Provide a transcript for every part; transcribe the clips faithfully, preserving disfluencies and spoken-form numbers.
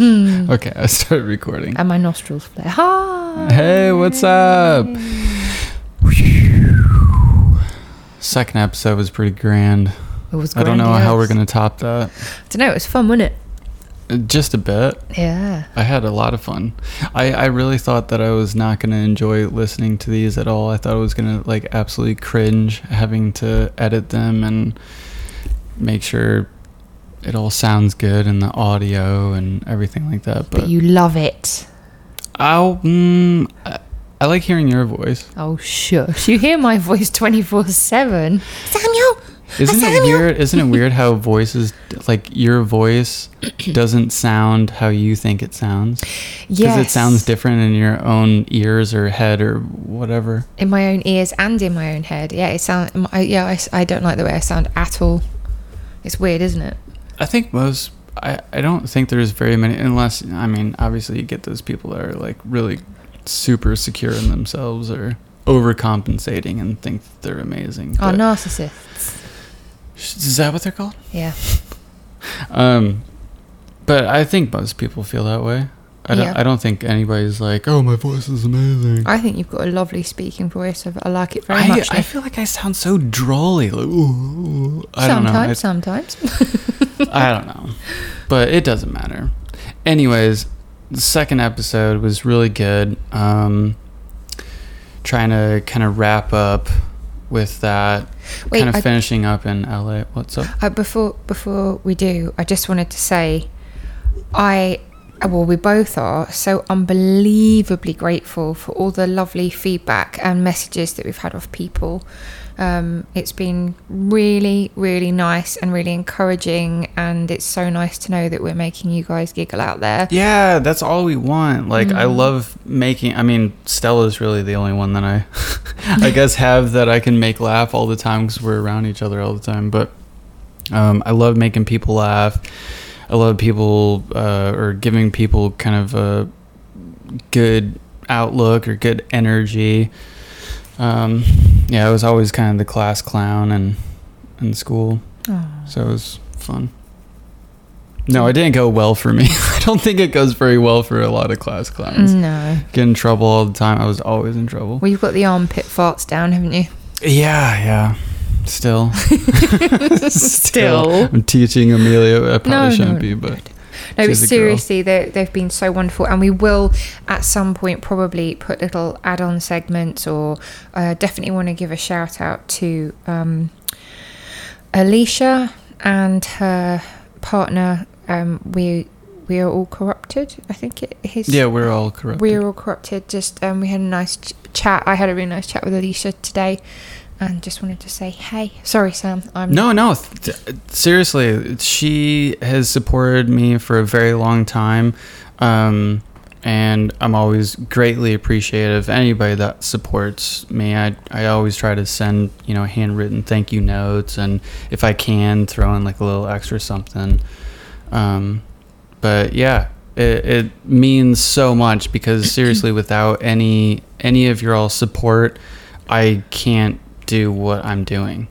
Okay, I started recording. And my nostrils flare. Hi! Hey, what's up? Second episode was pretty grand. It was grand. I don't know yes. how we're going to top that. I don't know. It was fun, wasn't it? Just a bit. Yeah. I had a lot of fun. I, I really thought that I was not going to enjoy listening to these at all. I thought I was going to like absolutely cringe having to edit them and make sure it all sounds good and the audio and everything like that. But, but you love it. I'll, mm, I I like hearing your voice. Oh, shush. You hear my voice twenty-four seven. Samuel! Isn't Samuel. it weird? Isn't it weird how voices, like your voice doesn't sound how you think it sounds? Yes. Because it sounds different in your own ears or head or whatever. In my own ears and in my own head. Yeah, it sound, yeah I, I don't like the way I sound at all. It's weird, isn't it? I think most, I, I don't think there's very many, unless, I mean, obviously you get those people that are like really super secure in themselves or overcompensating and think that they're amazing. Oh, narcissists. Is that what they're called? Yeah. Um, but I think most people feel that way. I don't, yeah. I don't think anybody's like, oh, my voice is amazing. I think you've got a lovely speaking voice. I like it very I, much. I now. feel like I sound so drolly. Like, ooh, ooh. I sometimes, don't know. sometimes. I don't know. But it doesn't matter. Anyways, the second episode was really good. Um, trying to kind of wrap up with that. Wait, kind of I, finishing up in L A. What's up? Uh, before, before we do, I just wanted to say I... well, we both are so unbelievably grateful for all the lovely feedback and messages that we've had of people. Um, it's been really, really nice and really encouraging, and it's so nice to know that we're making you guys giggle out there. Yeah, that's all we want. Like, mm. I love making, I mean, Stella's really the only one that I, I guess, have that I can make laugh all the time because we're around each other all the time. But um, I love making people laugh. I love people uh, or giving people kind of a good outlook or good energy. Um, yeah, I was always kind of the class clown and in school. Aww. So it was fun. No, it didn't go well for me. I don't think it goes very well for a lot of class clowns. No. Get in trouble all the time. I was always in trouble. Well, you've got the armpit farts down, haven't you? Yeah, yeah. Still. Still. Still. I'm teaching Amelia. I probably no, shouldn't no, be, but. No, but seriously, they've been so wonderful. And we will, at some point, probably put little add on segments, or uh, definitely want to give a shout out to um, Alicia and her partner. Um, we. We are all corrupted. I think it is. Yeah, we're all corrupted. We're all corrupted. Just um, we had a nice ch- chat. I had a really nice chat with Alicia today, and just wanted to say, hey, sorry, Sam. I'm no, no. Th- seriously, she has supported me for a very long time, um, and I'm always greatly appreciative of anybody that supports me. I I always try to send you know handwritten thank you notes, and if I can, throw in like a little extra something. Um, But yeah, it, it means so much because seriously, without any any of your all support, I can't do what I'm doing.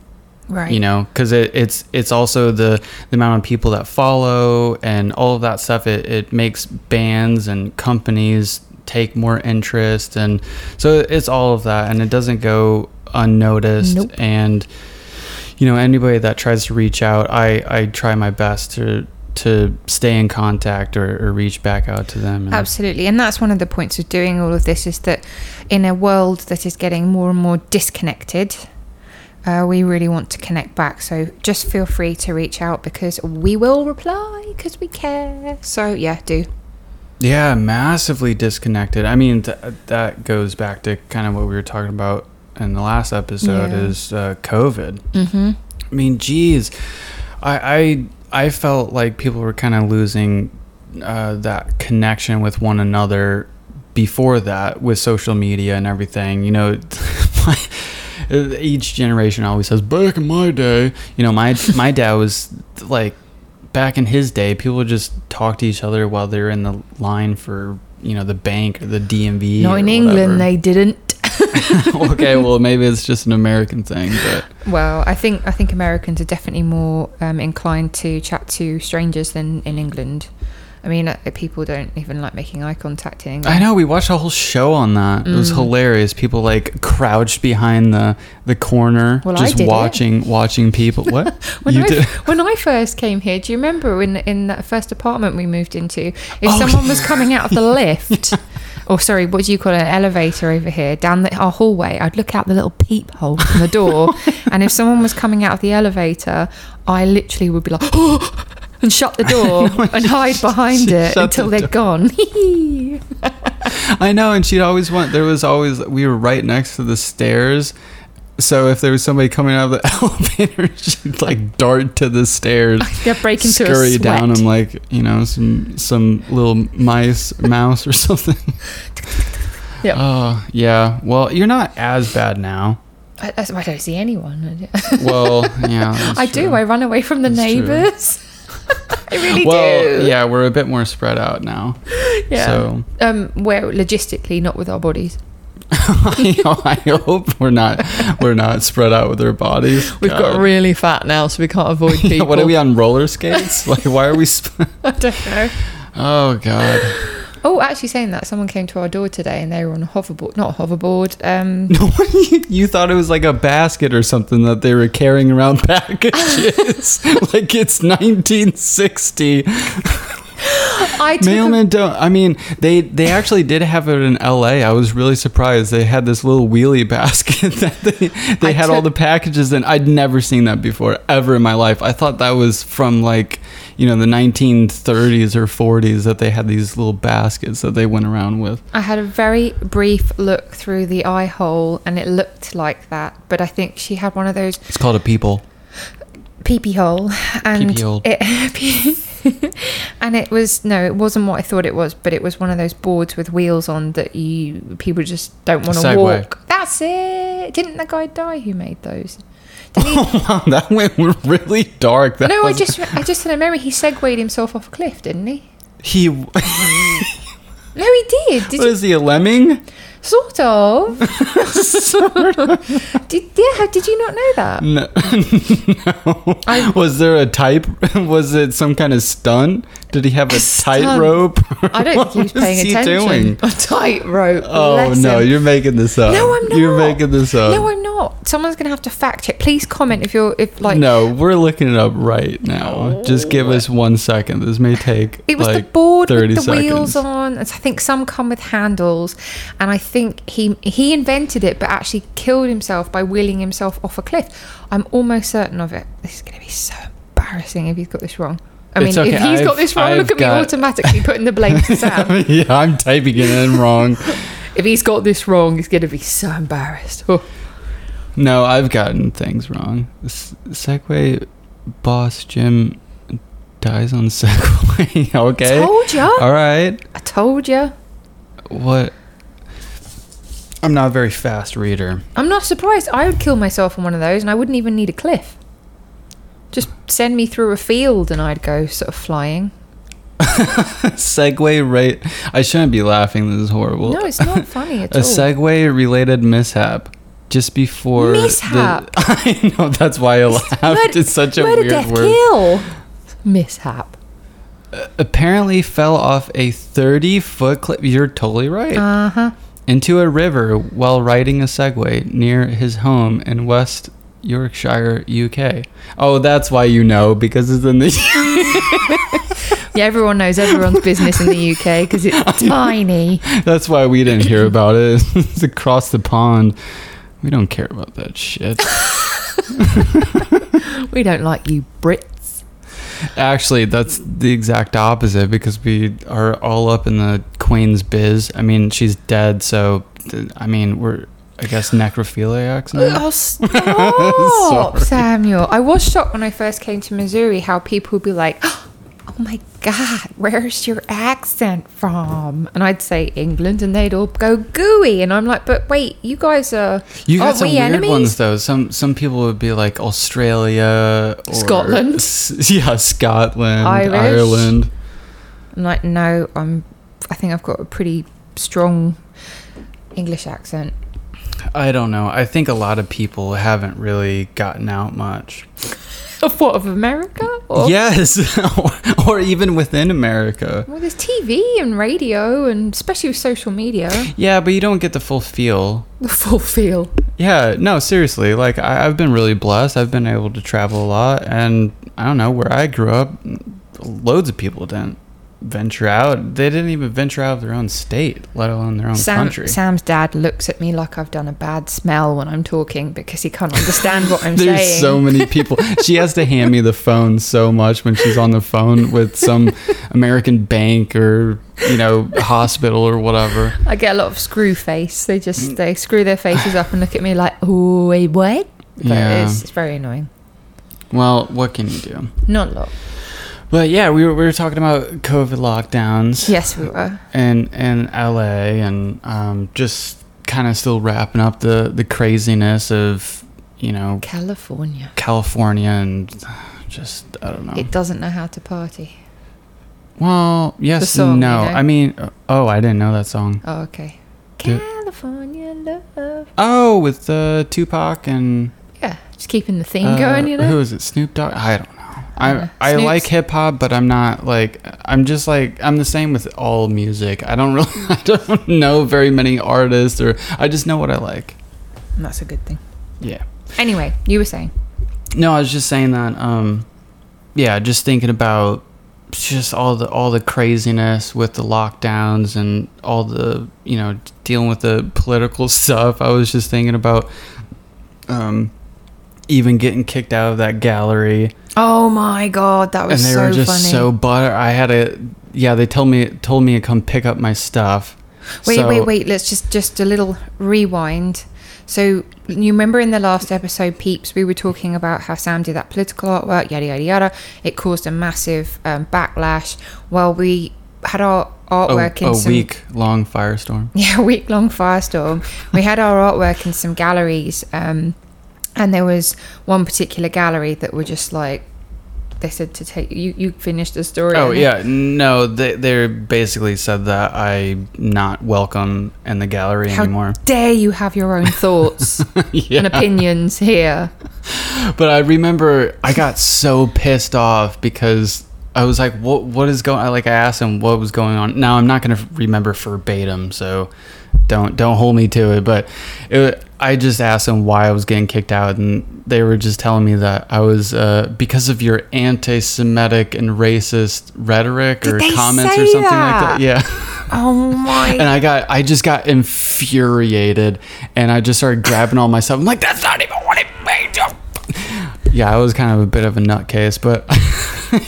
Right. You know, because it, it's it's also the, the amount of people that follow and all of that stuff. It, it makes bands and companies take more interest. And so it's all of that. And it doesn't go unnoticed. Nope. And, you know, anybody that tries to reach out, I, I try my best to... to stay in contact or, or reach back out to them. And absolutely. And that's one of the points of doing all of this, is that in a world that is getting more and more disconnected, uh, we really want to connect back. So just feel free to reach out, because we will reply, because we care. So yeah, do. Yeah, massively disconnected. I mean, th- that goes back to kind of what we were talking about in the last episode, yeah. is uh, COVID. Mm-hmm. I mean, geez, I... I I felt like people were kind of losing uh, that connection with one another before that, with social media and everything. You know, each generation always says, back in my day, you know, my my dad was like, back in his day, people would just talk to each other while they were in the line for, you know, the bank or the D M V. No, in England, they didn't. Okay, well, maybe it's just an American thing, but well, I think I think Americans are definitely more um, inclined to chat to strangers than in England. I mean, people don't even like making eye contact in England. I know, we watched a whole show on that. Mm. It was hilarious. People like crouched behind the, the corner, well, just I did watching it. watching people. What? when, you I, did? when I first came here, do you remember when in that first apartment we moved into, if oh, someone yeah. was coming out of the lift, yeah. or sorry, what do you call it, an elevator over here, down the, our hallway, I'd look out the little peephole from the door, and if someone was coming out of the elevator, I literally would be like, oh! And shut the door know, and hide behind it until the they're door. gone. I know, and she'd always want, there was always, we were right next to the stairs, so if there was somebody coming out of the elevator, she'd like dart to the stairs, they'd break into scurry a sweat. down, and like, you know, some some little mice, mouse or something. Yeah. Oh, yeah. Well, you're not as bad now. I, I don't see anyone. Well, yeah. I true. do. I run away from the that's neighbors. True. I really well, do. Yeah, we're a bit more spread out now. Yeah. So. Um, we're logistically not with our bodies. I, know, I hope we're not we're not spread out with our bodies. We've God. got really fat now, so we can't avoid people. Yeah, what are we on, roller skates? Like, why are we sp- I don't know. Oh God. Oh, actually saying that, someone came to our door today and they were on a hoverboard. Not a hoverboard. Um, you thought it was like a basket or something that they were carrying around packages. Like it's nineteen sixty. I Mailmen a- don't. I mean, they, they actually did have it in L A. I was really surprised. They had this little wheelie basket that they, they I had took- all the packages in. I'd never seen that before, ever in my life. I thought that was from like, you know, the nineteen thirties or forties, that they had these little baskets that they went around with. I had a very brief look through the eye hole and it looked like that, but I think she had one of those. It's called a peephole. Peepee hole. And Peepee it. And it was no, it wasn't what I thought it was, but it was one of those boards with wheels on that you people just don't want to walk. That's it. Didn't the guy die who made those? Did he? Oh, wow, that went really dark. That no, wasn't... I just, I just had a memory. He segued himself off a cliff, didn't he? He. No, he did. did what you... is he, a lemming? Sort of. Sort of. Did, yeah, did you not know that? No. No. I, was there a type? Was it some kind of stunt? Did he have a, a tightrope? I don't think he was paying he attention. Doing? A tightrope. Oh, lesson. No, you're making this up. No, I'm not. You're making this up. No, I'm not. Someone's going to have to fact check. Please comment if you're... if like. No, we're looking it up right now. Oh. Just give us one second. This may take It was like the board with the seconds. Wheels on. I think some come with handles. And I think he he invented it, but actually killed himself by wheeling himself off a cliff. I'm almost certain of it. This is going to be so embarrassing if he's got this wrong. I mean, okay. if he's I've, got this wrong, I've look at got... me automatically putting the blame to Sam. Yeah, I'm typing it in wrong. If he's got this wrong, he's going to be so embarrassed. Oh. No, I've gotten things wrong. S- Segway boss Jim dies on Segway. Okay. I told ya. All right. I told ya. What? I'm not a very fast reader. I'm not surprised. I would kill myself on one of those, and I wouldn't even need a cliff. Just send me through a field and I'd go sort of flying. Segway rate. I shouldn't be laughing. This is horrible. No, it's not funny at all. A Segway related mishap. Just before. Mishap? The, I know, that's why I laughed. Murder, it's such a weird death, word. Kill. Mishap. Uh, apparently fell off a thirty foot cliff. You're totally right. Uh huh. Into a river while riding a Segway near his home in West Yorkshire, U K. Oh, that's why you know, because it's in the yeah, everyone knows everyone's business in the U K because it's tiny. That's why we didn't hear about it. It's across the pond. We don't care about that shit. We don't like you Brits. Actually, that's the exact opposite, because we are all up in the Queen's biz. I mean, she's dead, so I mean, we're I guess necrophiliacs now? Oh, stop, Samuel. I was shocked when I first came to Missouri how people would be like, oh my God, where's your accent from? And I'd say England, and they'd all go gooey. And I'm like, but wait, you guys are You got some weird enemies? Ones, though. Some some people would be like Australia. Or, Scotland. S- yeah, Scotland, Irish. Ireland. I'm like, no, I'm, I think I've got a pretty strong English accent. I don't know. I think a lot of people haven't really gotten out much. Of what, of America? Or? Yes, or, or even within America. Well, there's T V and radio, and especially with social media. Yeah, but you don't get the full feel. The full feel. Yeah, no, seriously. Like, I, I've been really blessed. I've been able to travel a lot, and I don't know, where I grew up, loads of people didn't venture out. They didn't even venture out of their own state, let alone their own Sam, country. Sam's dad looks at me like I've done a bad smell when I'm talking because he can't understand what I'm There's saying. There's so many people. She has to hand me the phone so much when she's on the phone with some American bank or, you know, hospital or whatever. I get a lot of screw face. They just they screw their faces up and look at me like, oh, wait, what? But yeah. it's, it's very annoying. Well, what can you do? Not a lot. But yeah, we were we were talking about COVID lockdowns. Yes, we were. And and L A, and um, just kind of still wrapping up the, the craziness of, you know, California. California, and just, I don't know. It doesn't know how to party. Well, yes, song, no. You know? I mean, oh, I didn't know that song. Oh, okay. California Love. Oh, with uh, Tupac and. Yeah, just keeping the theme uh, going, you know. Who is it? Snoop Dogg? I don't know. I I Snoop's. like hip hop, but I'm not like I'm just like I'm the same with all music. I don't really I don't know very many artists, or I just know what I like. And that's a good thing. Yeah. Anyway, you were saying. No, I was just saying that. Um, yeah, just thinking about just all the all the craziness with the lockdowns and all the, you know, dealing with the political stuff. I was just thinking about, um, even getting kicked out of that gallery. Oh my god, that was so funny. And they were just so butter. I had a yeah. They told me told me to come pick up my stuff. Wait, so, wait, wait. Let's just just a little rewind. So you remember in the last episode, peeps, we were talking about how Sam did that political artwork, yada yada yada. It caused a massive um, backlash. Well, we had our artwork a, in a some, week long firestorm. Yeah, a week long firestorm. We had our artwork in some galleries. Um, And there was one particular gallery that were just like, they said to take, you, you finished the story. Oh, yeah. It? No, they they basically said that I'm not welcome in the gallery How anymore. How dare you have your own thoughts yeah. and opinions here. But I remember I got so pissed off because I was like, what what is going on? Like, I asked him what was going on. Now, I'm not going to remember verbatim, so don't don't hold me to it. But it I just asked them why I was getting kicked out, and they were just telling me that I was uh, because of your anti-Semitic and racist rhetoric Did or comments or something that? like that. Yeah. Oh my! And I got, I just got infuriated, and I just started grabbing all my stuff. I'm like, that's not even what it made. Yeah, I was kind of a bit of a nutcase, but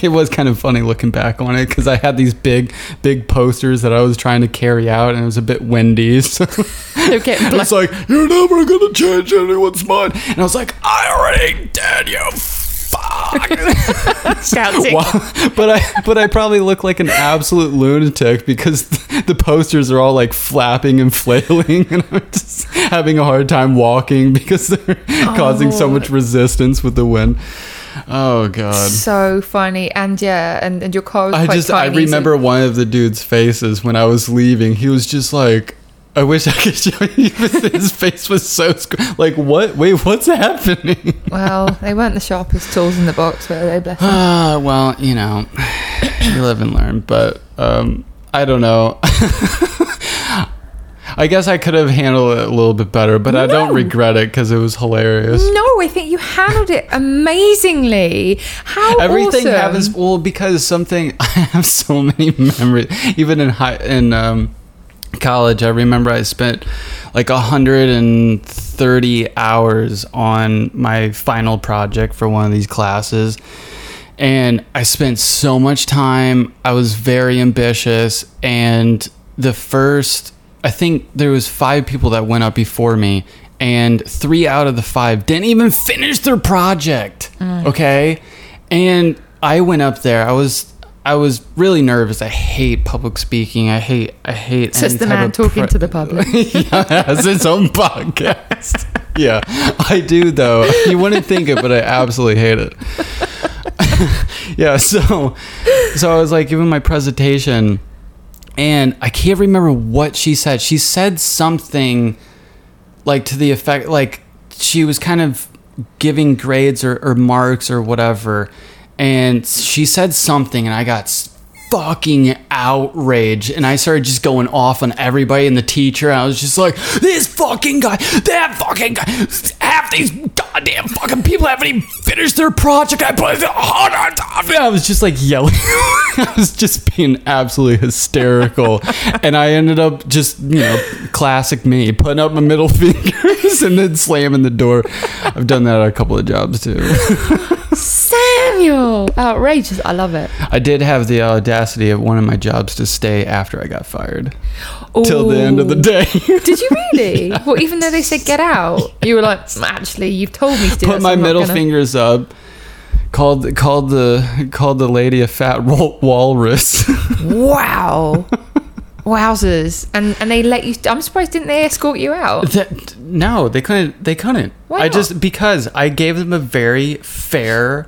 it was kind of funny looking back on it because I had these big, big posters that I was trying to carry out, and it was a bit Wendy's. Okay, it's like, you're never gonna change anyone's mind, and I was like, I already did, you fuck. Wow. But I, but I probably look like an absolute lunatic because the posters are all like flapping and flailing, and I'm just having a hard time walking because they're oh. causing so much resistance with the wind. Oh god, so funny. And yeah, and, and your car was I quite just tiny, I remember so- one of the dude's faces when I was leaving. He was just like, I wish I could show you. His face was so sc- like what wait what's happening. Well, they weren't the sharpest tools in the box, were they? Bless uh, well, you know, you live and learn. But um I don't know. I guess I could have handled it a little bit better, but no. I don't regret it because it was hilarious. No, I think you handled it amazingly. How everything awesome. happens well because something. I have so many memories. Even in high in um, college, I remember I spent like one hundred thirty hours on my final project for one of these classes, and I spent so much time. I was very ambitious, and the first. I think there was five people that went up before me, and three out of the five didn't even finish their project. Mm. Okay. And I went up there. I was, I was really nervous. I hate public speaking. I hate, I hate. Just the man talking pre- to the public. Yeah, has its own podcast. Yeah, I do though. You wouldn't think it, but I absolutely hate it. Yeah. So, so I was like giving my presentation, and I can't remember what she said. She said something like to the effect, like she was kind of giving grades or, or marks or whatever, and she said something, and I got fucking outraged, and I started just going off on everybody and the teacher. I was just like, this fucking guy, that fucking guy, half these goddamn fucking people haven't even finished their project. I put it hard on top. I was just like yelling. I was just being absolutely hysterical, and I ended up just, you know, classic me, putting up my middle fingers and then slamming the door. I've done that at a couple of jobs too. Samuel, outrageous. I love it. I did have the audacity at one of my jobs to stay after I got fired. Ooh. Till the end of the day. Did you really? Yes. Well, even though they said get out, yeah. You were like, actually, you've told me to do. Put this, my I'm middle gonna... fingers up, called called the called the lady a fat walrus. Wow. Wowzers. And and they let you, I'm surprised, didn't they escort you out? That, no, they couldn't they couldn't. Why not? I just because I gave them a very fair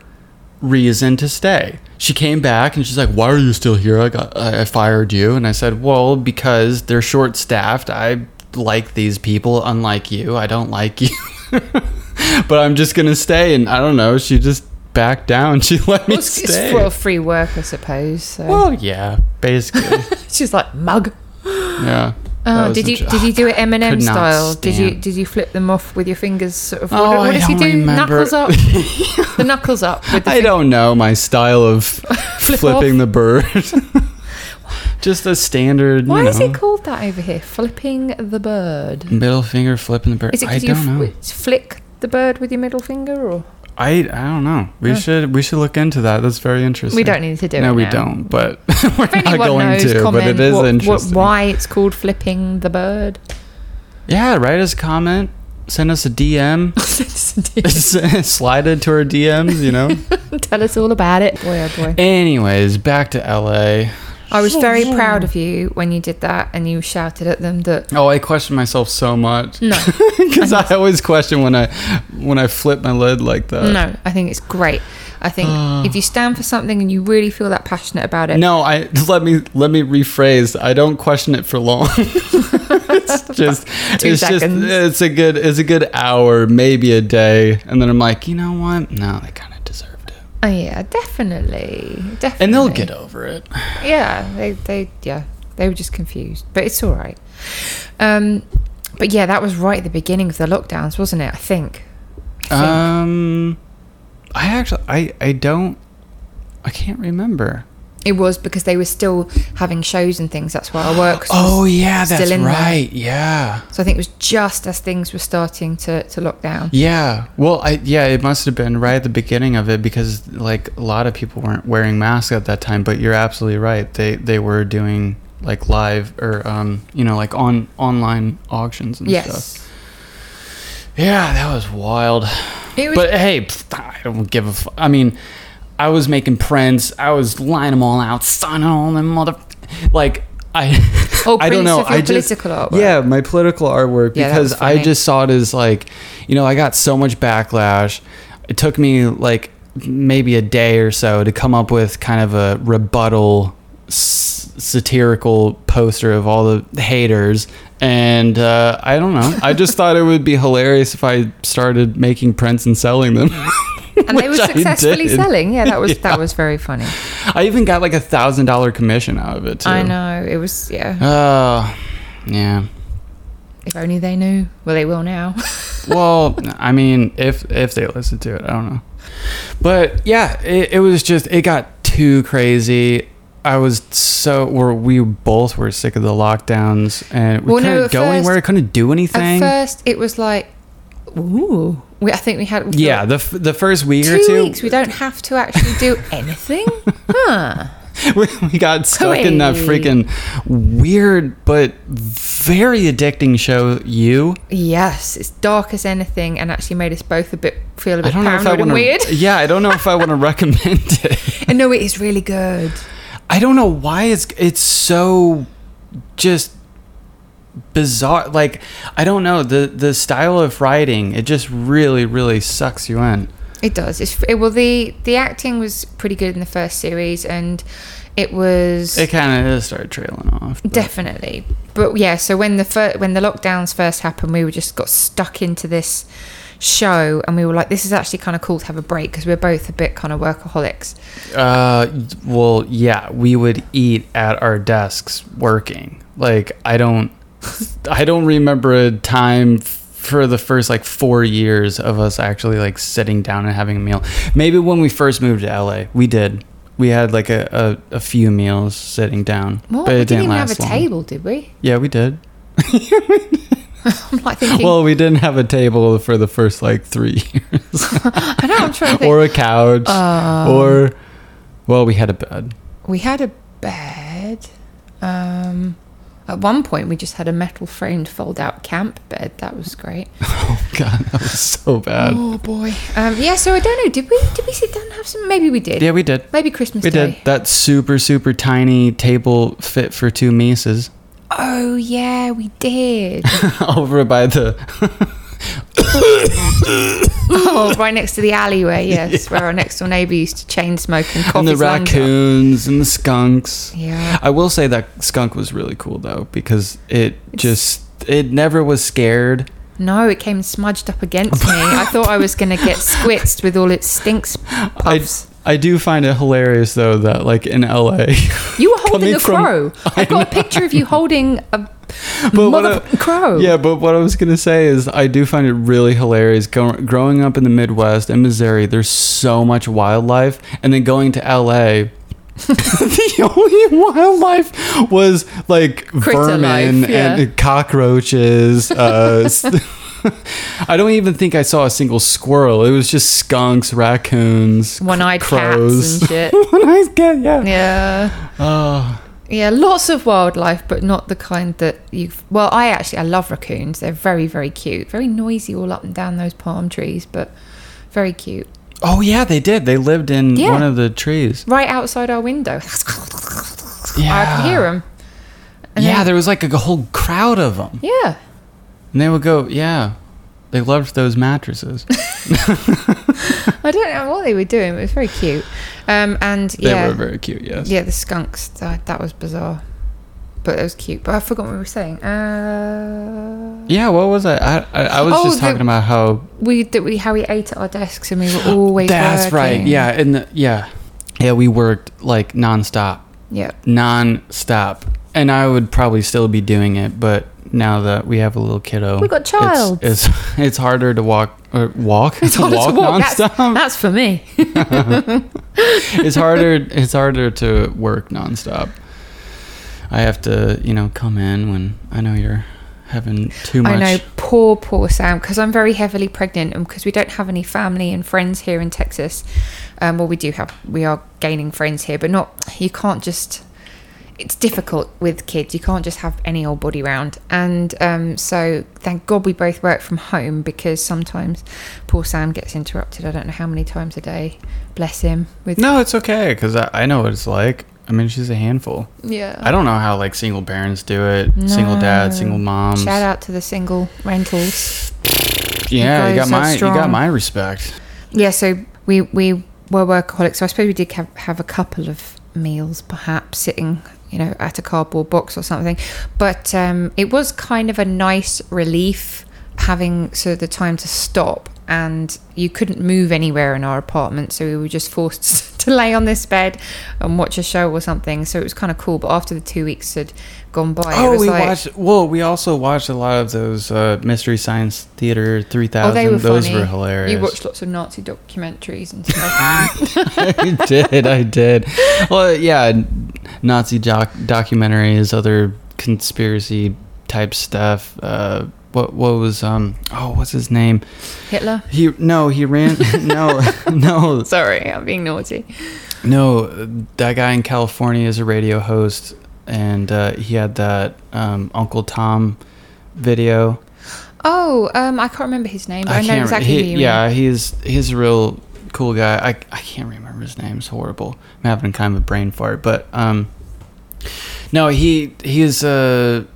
reason to stay. She came back and she's like, why are you still here? I got I fired you. And I said, well, because they're short staffed. I like these people, unlike you. I don't like you. But I'm just gonna stay, and I don't know, she just back down. She let me well, it's, stay. It's for free work, I suppose. So. Well, yeah, basically. She's like, mug. Yeah. Oh, did you tr- did you do it Eminem style? Did you did you flip them off with your fingers? Sort of. Oh, what does he do? Remember. Knuckles up. The knuckles up. With the I finger. Don't know my style of Flip flipping off. The bird. Just a standard. Why you know, is it called that over here? Flipping the bird. Middle finger flipping the bird. Is it I don't you know. Flick the bird with your middle finger or? I I don't know. We yeah. should we should look into that. That's very interesting. We don't need to do no, it. No, we don't. But we're if not going knows, to. But it is what, interesting. What, why it's called flipping the bird? Yeah, write us a comment. Send us a D M. Send us a D M. Slide into our D Ms. You know. Tell us all about it, boy. Oh boy. Anyways, back to L A. I was very yeah. proud of you when you did that and you shouted at them that... Oh, I questioned myself so much. No. Because I, I always question when I when I flip my lid like that. No, I think it's great. I think uh, if you stand for something and you really feel that passionate about it... No, I let me let me rephrase. I don't question it for long. It's just... Two it's seconds. Just, it's a good it's a good hour, maybe a day. And then I'm like, you know what? No, they kind of... Oh yeah, definitely, definitely. And they'll get over it. Yeah, they, they, yeah, they were just confused, but it's all right. Um, but yeah, that was right at the beginning of the lockdowns, wasn't it? I think. I think. Um, I actually, I, I don't, I can't remember. It was because they were still having shows and things. That's why I work. Oh yeah, that's right. There. Yeah. So I think it was just as things were starting to, to lock down. Yeah. Well, I yeah, it must have been right at the beginning of it because like a lot of people weren't wearing masks at that time. But you're absolutely right. They they were doing like live or um you know like on online auctions and yes. stuff. Yeah, that was wild. It was, but hey, I don't give a fuck. I mean. I was making prints. I was lining them all out, signing all them mother. Like I, oh, I don't know. I just political artwork. Yeah, my political artwork yeah, because I just saw it as like, you know, I got so much backlash. It took me like maybe a day or so to come up with kind of a rebuttal, s- satirical poster of all the haters. And uh, I don't know. I just thought it would be hilarious if I started making prints and selling them. And they were successfully selling. Yeah, that was yeah. that was very funny. I even got like a thousand dollar commission out of it too. I know. It was yeah. Oh, uh, yeah. If only they knew. Well, they will now. Well, I mean, if if they listen to it, I don't know. But yeah, it, it was just it got too crazy. I was so, or we both were sick of the lockdowns, and we well, couldn't no, go first, anywhere. Couldn't do anything. At first, it was like, ooh. We, I think we had... We yeah, the f- the first week two or two... Two weeks, we don't have to actually do anything? Huh. We, we got stuck Hooray. in that freaking weird but very addicting show, You. Yes, it's dark as anything and actually made us both a bit feel a bit paranoid wanna, and weird. Yeah, I don't know if I want to recommend it. And no, it is really good. I don't know why it's it's so just... bizarre. Like I don't know, the the style of writing, it just really really sucks you in. It does. It's it, well the the acting was pretty good in the first series and it was it kind of started trailing off but. Definitely but yeah so when the fir- when the lockdowns first happened we were just got stuck into this show, and we were like, this is actually kind of cool to have a break, because we're both a bit kind of workaholics. Uh, well, yeah, we would eat at our desks working. Like, I don't, I don't remember a time for the first like four years of us actually like sitting down and having a meal. Maybe when we first moved to L A, we did. We had like a, a, a few meals sitting down. Well, but it we didn't, didn't even have a long. table, did we? Yeah, we did. I'm like thinking, well, we didn't have a table for the first like three years. I know, I'm trying to think. Or a couch. Um, or, well, we had a bed. We had a bed. Um, at one point, we just had a metal framed fold out camp bed. That was great. Oh, God, that was so bad. Oh, boy. Um, yeah, so I don't know. Did we Did we sit down and have some? Maybe we did. Yeah, we did. Maybe Christmas we Day. We did. That super, super tiny table fit for two Mises. Oh, yeah, we did. Over by the... oh, right next to the alleyway, yes, yeah. Where our next door neighbour used to chain smoke and cough. And the raccoons and the skunks. Yeah. I will say that skunk was really cool, though, because it it's, just... It never was scared. No, it came smudged up against me. I thought I was going to get squitzed with all its stinks puffs. I, I do find it hilarious, though, that, like, in L A... You were holding a crow. From, I've got a picture of you holding a mother I, crow. Yeah, but what I was going to say is I do find it really hilarious. Go, growing up in the Midwest, in Missouri, there's so much wildlife. And then going to L A, the only wildlife was, like, critter vermin life, yeah. and cockroaches, uh... I don't even think I saw a single squirrel. It was just skunks, raccoons, one-eyed crows. Cats and shit. One-eyed cat, yeah. Yeah. Oh. Yeah, lots of wildlife, but not the kind that you've... Well, I actually, I love raccoons. They're very, very cute. Very noisy all up and down those palm trees, but very cute. Oh, yeah, they did. They lived in yeah. one of the trees. Right outside our window. Yeah. I could hear them. And yeah, then, there was like a whole crowd of them. Yeah. And they would go, yeah, they loved those mattresses. I don't know what they were doing, but it was very cute. Um, and yeah, they were very cute, yes. Yeah, the skunks, that, that was bizarre. But it was cute. But I forgot what we were saying. Uh... Yeah, what was I? I, I, I was oh, just talking the, about how... we, the, we How we ate at our desks and we were always That's working. Right, yeah. And the, yeah. Yeah, we worked like nonstop. Yeah. Nonstop. And I would probably still be doing it, but... Now that we have a little kiddo, we got child. It's, it's it's harder to walk or walk. It's harder walk to walk. Nonstop. That's, that's for me. it's harder. It's harder to work nonstop. I have to, you know, come in when I know you're having too much. I know, poor, poor Sam, because I'm very heavily pregnant, and because we don't have any family and friends here in Texas. Um, well, we do have. We are gaining friends here, but not. You can't just. It's difficult with kids. You can't just have any old body round. And um, so thank God we both work from home, because sometimes poor Sam gets interrupted. I don't know how many times a day. Bless him. With no, it's okay, because I, I know what it's like. I mean, she's a handful. Yeah. I don't know how like single parents do it. No. Single dads, single moms. Shout out to the single rentals. Yeah, you got my strong. you got my respect. Yeah, so we, we were workaholics. So I suppose we did have, have a couple of meals, perhaps, sitting... you know, at a cardboard box or something. But um, it was kind of a nice relief having sort of the time to stop, and you couldn't move anywhere in our apartment, so we were just forced to lay on this bed and watch a show or something. So it was kind of cool. But after the two weeks had gone by, oh, it was we like, watched. Well, we also watched a lot of those uh, Mystery Science Theater three thousand. Oh, they were those funny. Were hilarious. You watched lots of Nazi documentaries and stuff. I did. I did. Well, yeah, Nazi doc- documentaries, other conspiracy type stuff. Uh, What what was um oh what's his name? Hitler? He no he ran no no sorry I'm being naughty. No, that guy in California is a radio host, and uh, he had that um, Uncle Tom video. Oh um I can't remember his name. But I, I know exactly he, who you yeah mean. he's he's a real cool guy. I I can't remember his name. It's horrible. I'm having kind of a brain fart, but um no he he is a. Uh,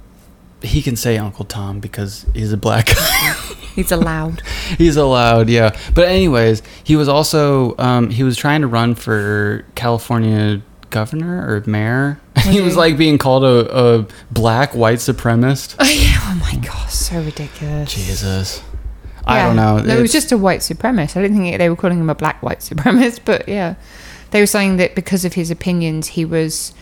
he can say Uncle Tom because he's a black guy. He's allowed. He's allowed, yeah. But anyways, he was also, um, he was trying to run for California governor or mayor. Really? He was like being called a, a black white supremacist. Oh, yeah. Oh my gosh, so ridiculous. Jesus. I yeah. don't know. No, it was just a white supremacist. I don't think they were calling him a black white supremacist, but yeah. They were saying that because of his opinions, he was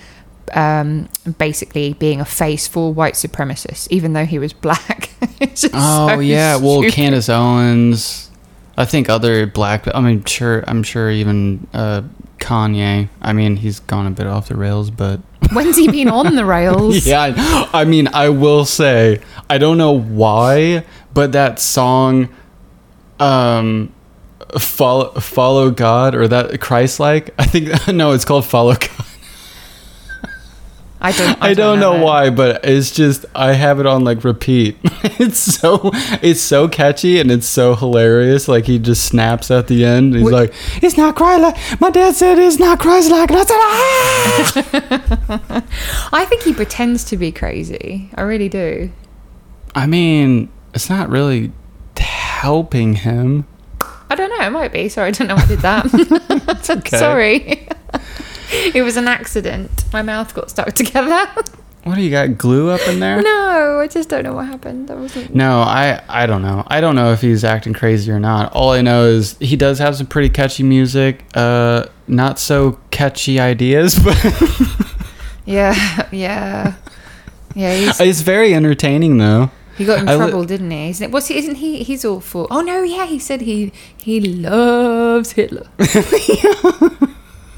um, basically being a face for white supremacists, even though he was black. It's just oh, so yeah. Stupid. Well, Candace Owens, I think other black, I mean, sure, I'm sure even uh, Kanye. I mean, he's gone a bit off the rails, but... When's he been on the rails? Yeah, I, I mean, I will say, I don't know why, but that song... um. Follow, follow God, or that Christ-like. I think no, it's called Follow God. I don't. I, I don't, don't know, know why, but it's just I have it on like repeat. It's so it's so catchy and it's so hilarious. Like he just snaps at the end. He's Wh- like, "It's not Christ-like. My dad said it's not Christ-like." And I said, "Ah!" I think he pretends to be crazy. I really do. I mean, it's not really helping him. I don't know. It might be. Sorry, I don't know why I did that. It's okay. Sorry. It was an accident. My mouth got stuck together. What do you got? Glue up in there? No, I just don't know what happened. I wasn't... No, I, I don't know. I don't know if he's acting crazy or not. All I know is he does have some pretty catchy music. Uh, not so catchy ideas, but... yeah, yeah. Yeah. He's... It's very entertaining, though. He got in trouble, li- didn't he? Isn't it? What's he? Isn't he? He's awful. Oh no, yeah, he said he he loves Hitler.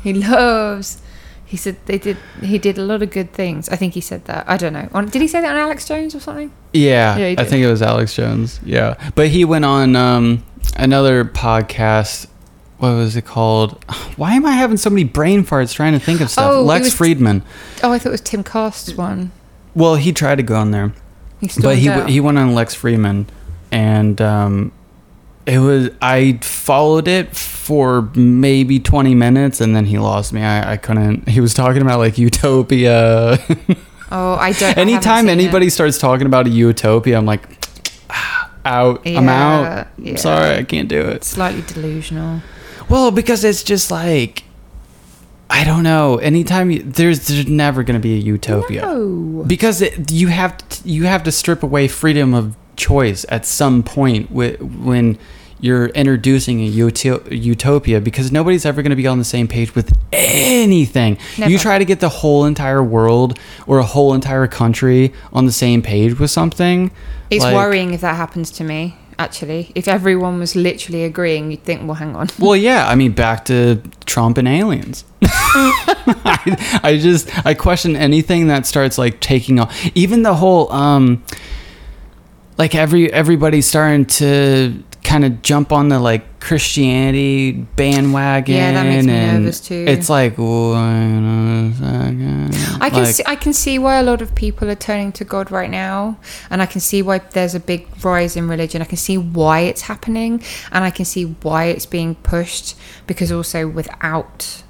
He loves. He said they did. He did a lot of good things. I think he said that. I don't know. On, did he say that on Alex Jones or something? Yeah, yeah I think it was Alex Jones. Yeah, but he went on um, another podcast. What was it called? Why am I having so many brain farts trying to think of stuff? Oh, Lex Fridman. Oh, I thought it was Tim Cast's one. Well, he tried to go on there. He but he out. he went on Lex Fridman, and um, it was I followed it for maybe twenty minutes, and then he lost me. I, I couldn't. He was talking about like utopia. Oh, I don't. Anytime I anybody it. starts talking about a utopia, I'm like, ah, out. Yeah, I'm out. Yeah. I'm sorry, I can't do it. Slightly delusional. Well, because it's just like. I don't know. Anytime you, there's there's never going to be a utopia. No. Because it, you have to, you have to strip away freedom of choice at some point wh- when you're introducing a uto- utopia because nobody's ever going to be on the same page with anything. Never. You try to get the whole entire world or a whole entire country on the same page with something. It's like, worrying if that happens to me. Actually, if everyone was literally agreeing, you'd think, well, hang on. Well, yeah, I mean, back to Trump and aliens. I, I just, I question anything that starts, like, taking off. Even the whole, um, like, every everybody's starting to kind of jump on the, like, Christianity bandwagon. Yeah, that makes me and nervous, too. It's like, wait a second. I can, like, see, I can see why a lot of people are turning to God right now, and I can see why there's a big rise in religion. I can see why it's happening, and I can see why it's being pushed, because also without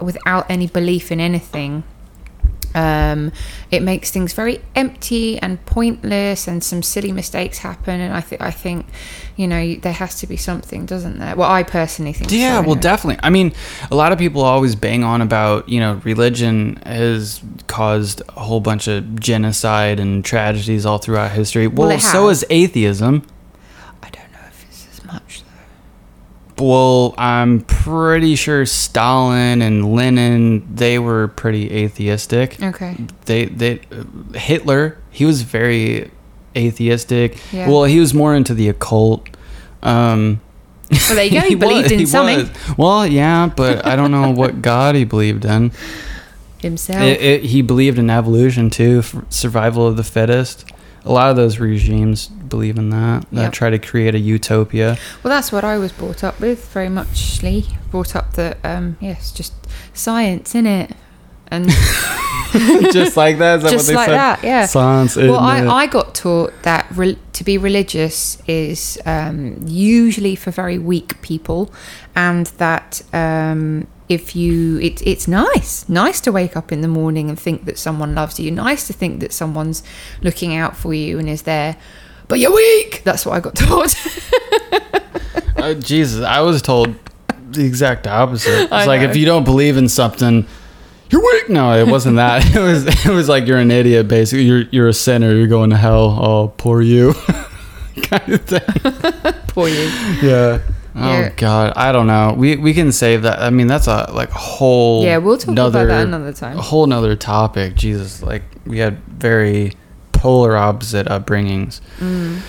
without any belief in anything, um it makes things very empty and pointless, and some silly mistakes happen. And I think I think you know there has to be something, doesn't there? Well, I personally think yeah so, anyway. Well, definitely. I mean, a lot of people always bang on about you know religion has caused a whole bunch of genocide and tragedies all throughout history. Well, well so has atheism. I don't know if it's as much though. Well, I'm pretty sure Stalin and Lenin, they were pretty atheistic. Okay. They they Hitler, he was very atheistic. Yeah. Well, he was more into the occult. Um, well, there you go. He, he believed was, in he something. Was. Well, yeah, but I don't know what God he believed in. Himself. It, it, he believed in evolution too, survival of the fittest. A lot of those regimes believe in that. That yep. Try to create a utopia. Well, that's what I was brought up with, very muchly brought up that um, yes, yeah, just science, innit? And just like that, is that just what they like said? That, yeah. Science. Well, I, I got taught that re- to be religious is um, usually for very weak people, and that. Um, If you, it, it's nice, nice to wake up in the morning and think that someone loves you. Nice to think that someone's looking out for you and is there, but you're weak. That's what I got taught. uh, Jesus, I was told the exact opposite. It's I like, know. If you don't believe in something, you're weak. No, it wasn't that. It was, it was like, you're an idiot, basically. You're, you're a sinner. You're going to hell. Oh, poor you. kind of thing. Poor you. Yeah. Oh, God. I don't know. We we can save that. I mean, that's a like whole... Yeah, we'll talk nother, about that another time. A whole nother topic. Jesus, like, we had very polar opposite upbringings. Mm.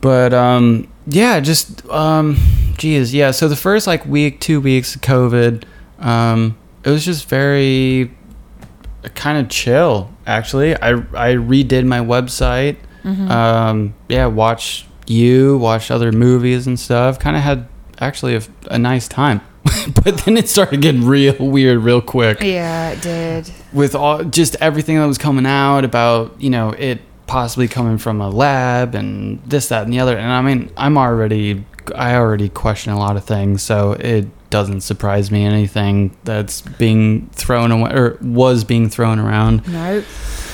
But, um, yeah, just, um, geez, yeah. So the first, like, week, two weeks of COVID, um, it was just very kind of chill, actually. I I redid my website. Mm-hmm. Um, yeah, watched you, watched other movies and stuff. Kind of had... actually a, a nice time. But then it started getting real weird real quick. Yeah, it did. With all just everything that was coming out about, you know, it possibly coming from a lab and this, that, and the other. And I mean, I'm already I already question a lot of things, so it doesn't surprise me anything that's being thrown away or was being thrown around. No.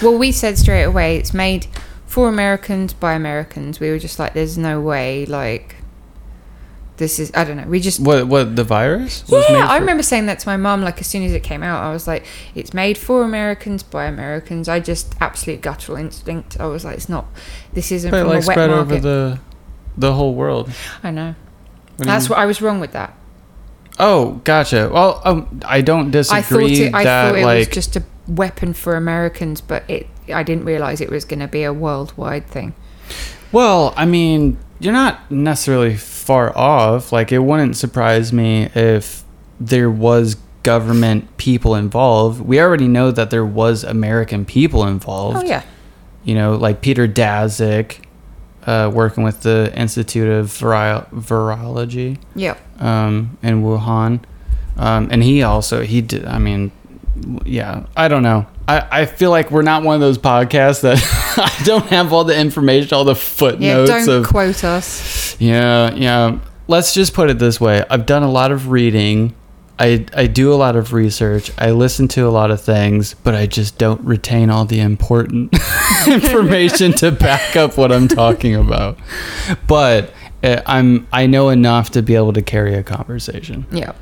Well, we said straight away it's made for Americans by Americans. We were just like, there's no way, like this is, I don't know, we just... What, what the virus? Yeah, for- I remember saying that to my mum, like, as soon as it came out, I was like, it's made for Americans, by Americans. I just, absolute guttural instinct. I was like, it's not, this isn't but from like a wet market. But, like, spread over the, the whole world. I know. What That's what I was wrong with that. Oh, gotcha. Well, um, I don't disagree I thought it, I that, thought it like... was just a weapon for Americans, but it. I didn't realise it was going to be a worldwide thing. Well, I mean... You're not necessarily far off. Like, it wouldn't surprise me if there was government people involved. We already know that there was American people involved. Oh, yeah. You know, like Peter Daszak, uh, working with the Institute of Viro- Virology. Yeah. Um, in Wuhan. Um, and he also, he did, I mean... Yeah, I don't know. I, I feel like we're not one of those podcasts that I don't have all the information, all the footnotes. Yeah, don't of, quote us. Yeah, yeah. Let's just put it this way. I've done a lot of reading. I, I do a lot of research. I listen to a lot of things, but I just don't retain all the important information to back up what I'm talking about. But I'm I know enough to be able to carry a conversation. Yeah.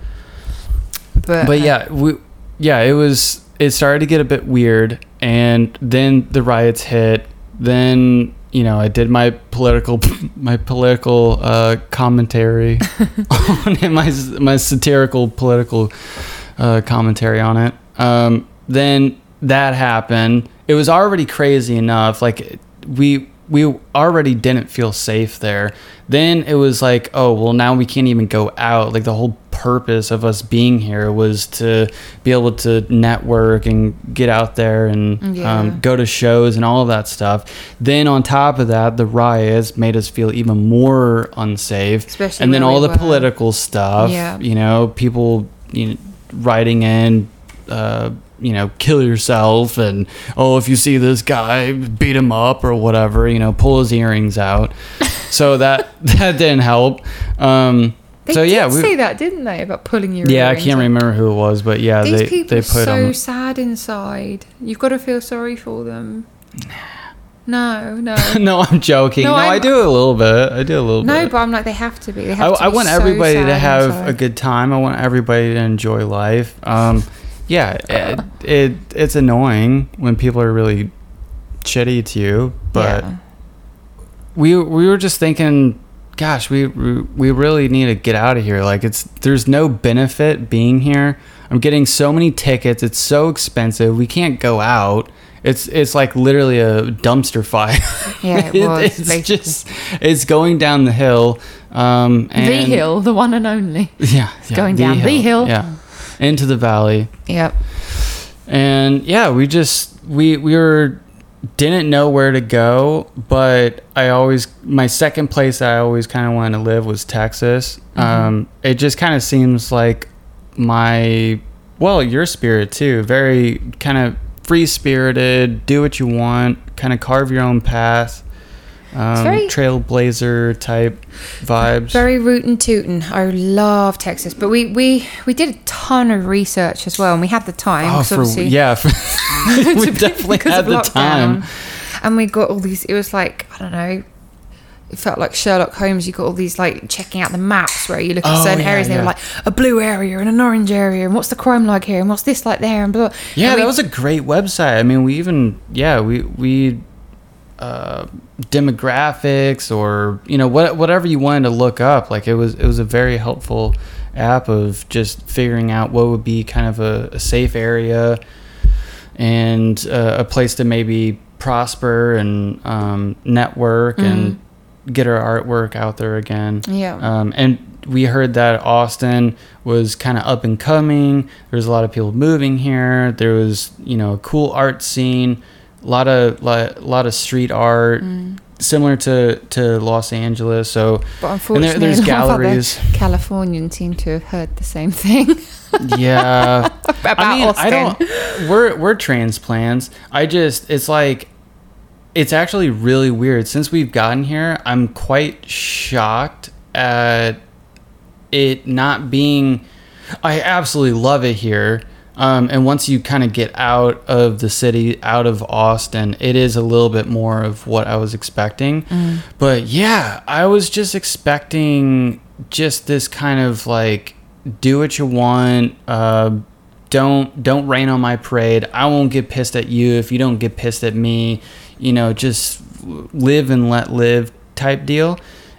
But, but yeah, we... Yeah, it was. It started to get a bit weird, and then the riots hit. Then, you know, I did my political, my political uh, commentary on it, my my satirical political uh, commentary on it. Um, then that happened. It was already crazy enough. Like we we already didn't feel safe there. Then it was like, oh well, now we can't even go out. Like the whole purpose of us being here was to be able to network and get out there and yeah. um, go to shows and all of that stuff. Then on top of that, the riots made us feel even more unsafe. Especially and then all we the were. Political stuff, yeah. You know, people you know, writing in, uh, you know, kill yourself and, oh, if you see this guy, beat him up or whatever, you know, pull his earrings out. So that, that didn't help. Um, They so, did yeah, we, say that, didn't they, about pulling your Yeah, earrings. I can't remember who it was, but yeah, These they, people they put so on... so sad inside. You've got to feel sorry for them. No, no. No, I'm joking. No, no I'm, I do a little bit. I do a little no, bit. No, but I'm like, they have to be. They have I, to I be want so everybody sad to have inside. A good time. I want everybody to enjoy life. Um, yeah, it, it it's annoying when people are really shitty to you, but yeah. we we were just thinking... Gosh, we we really need to get out of here. Like, it's there's no benefit being here. I'm getting so many tickets. It's so expensive. We can't go out. It's it's like literally a dumpster fire. Yeah, it was. it, it's basically. just it's going down the hill. Um, and the hill, the one and only. Yeah, it's yeah, going the down hill, the hill. Yeah, into the valley. Yep. And yeah, we just we we were. Didn't know where to go, but I always my second place I always kind of wanted to live was Texas. Mm-hmm. Um, it just kind of seems like my well, your spirit too, very kind of free spirited, do what you want, kind of carve your own path, um, very, trailblazer type vibes. Very rootin' tootin'. I love Texas, but we we we did a ton of research as well, and we had the time. Oh, for, yeah. For, we definitely had the time, and we got all these. It was like I don't know. It felt like Sherlock Holmes. You got all these like checking out the maps where you look at oh, certain yeah, areas. And yeah. They were like a blue area and an orange area, and what's the crime like here, and what's this like there, and blah. Yeah, and that we, was a great website. I mean, we even yeah we we uh, demographics or, you know, what, whatever you wanted to look up. Like, it was it was a very helpful app of just figuring out what would be kind of a, a safe area and uh, a place to maybe prosper and um, network mm-hmm. and get our artwork out there again. Yeah. Um, and we heard that Austin was kind of up and coming. There's a lot of people moving here. There was, you know, a cool art scene, a lot of lot, lot of street art, mm. similar to, to Los Angeles. So, but unfortunately, and there, there's galleries. Californians seem to have heard the same thing. Yeah. About I mean, Austin. I don't, we're, we're transplants. I just, it's like, it's actually really weird. Since we've gotten here, I'm quite shocked at it not being... I absolutely love it here. Um, and once you kind of get out of the city, out of Austin, it is a little bit more of what I was expecting. Mm. But yeah, I was just expecting just this kind of like, do what you want, uh, don't don't rain on my parade. I won't get pissed at you if you don't get pissed at me. You know, just live and let live type deal.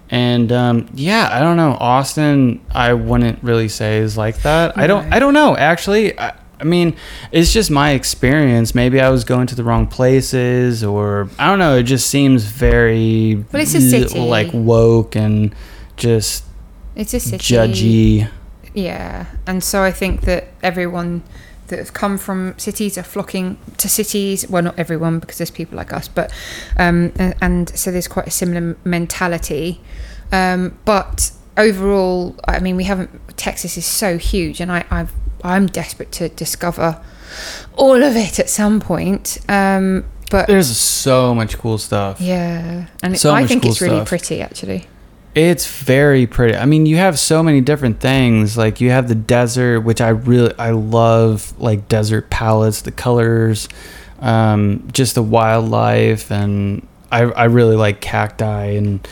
And um, yeah, I don't know. Austin, I wouldn't really say is like that. Okay. I don't I don't know, actually. I, I mean, it's just my experience. Maybe I was going to the wrong places or I don't know. It just seems very but it's a city. like woke and just it's a city. judgy. Yeah. And so I think that everyone... that have come from cities are flocking to cities. Well, not everyone, because there's people like us, but um and, and so there's quite a similar mentality, um but overall, I mean, we haven't Texas is so huge, and I I've, I'm desperate to discover all of it at some point, um but there's so much cool stuff. Yeah. And so it, I think cool it's really stuff. pretty actually It's very pretty. I mean, you have so many different things. Like, you have the desert, which I really, I love, like, desert palettes, the colors, um, just the wildlife. And I, I really like cacti and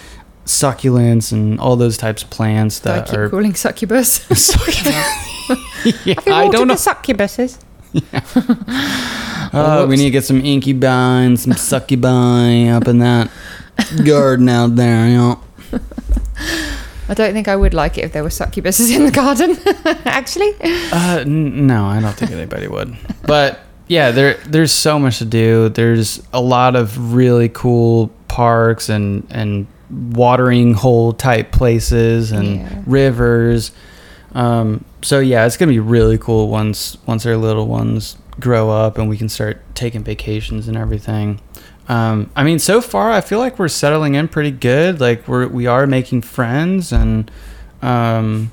succulents and all those types of plants that I keep are... calling succubus. Succubus. Yeah, I don't know. The succubuses. Yeah. Uh, we need to get some incubi, some succubi up in that garden out there, you know. I don't think I would like it if there were succubuses in the garden. Actually, uh, n- no, I don't think anybody would. But yeah, there there's so much to do. There's a lot of really cool parks and and watering hole type places and yeah. rivers. Um, so yeah, it's gonna be really cool once once our little ones grow up and we can start taking vacations and everything. Um, I mean, so far, I feel like we're settling in pretty good. Like, we're, we are making friends and, um,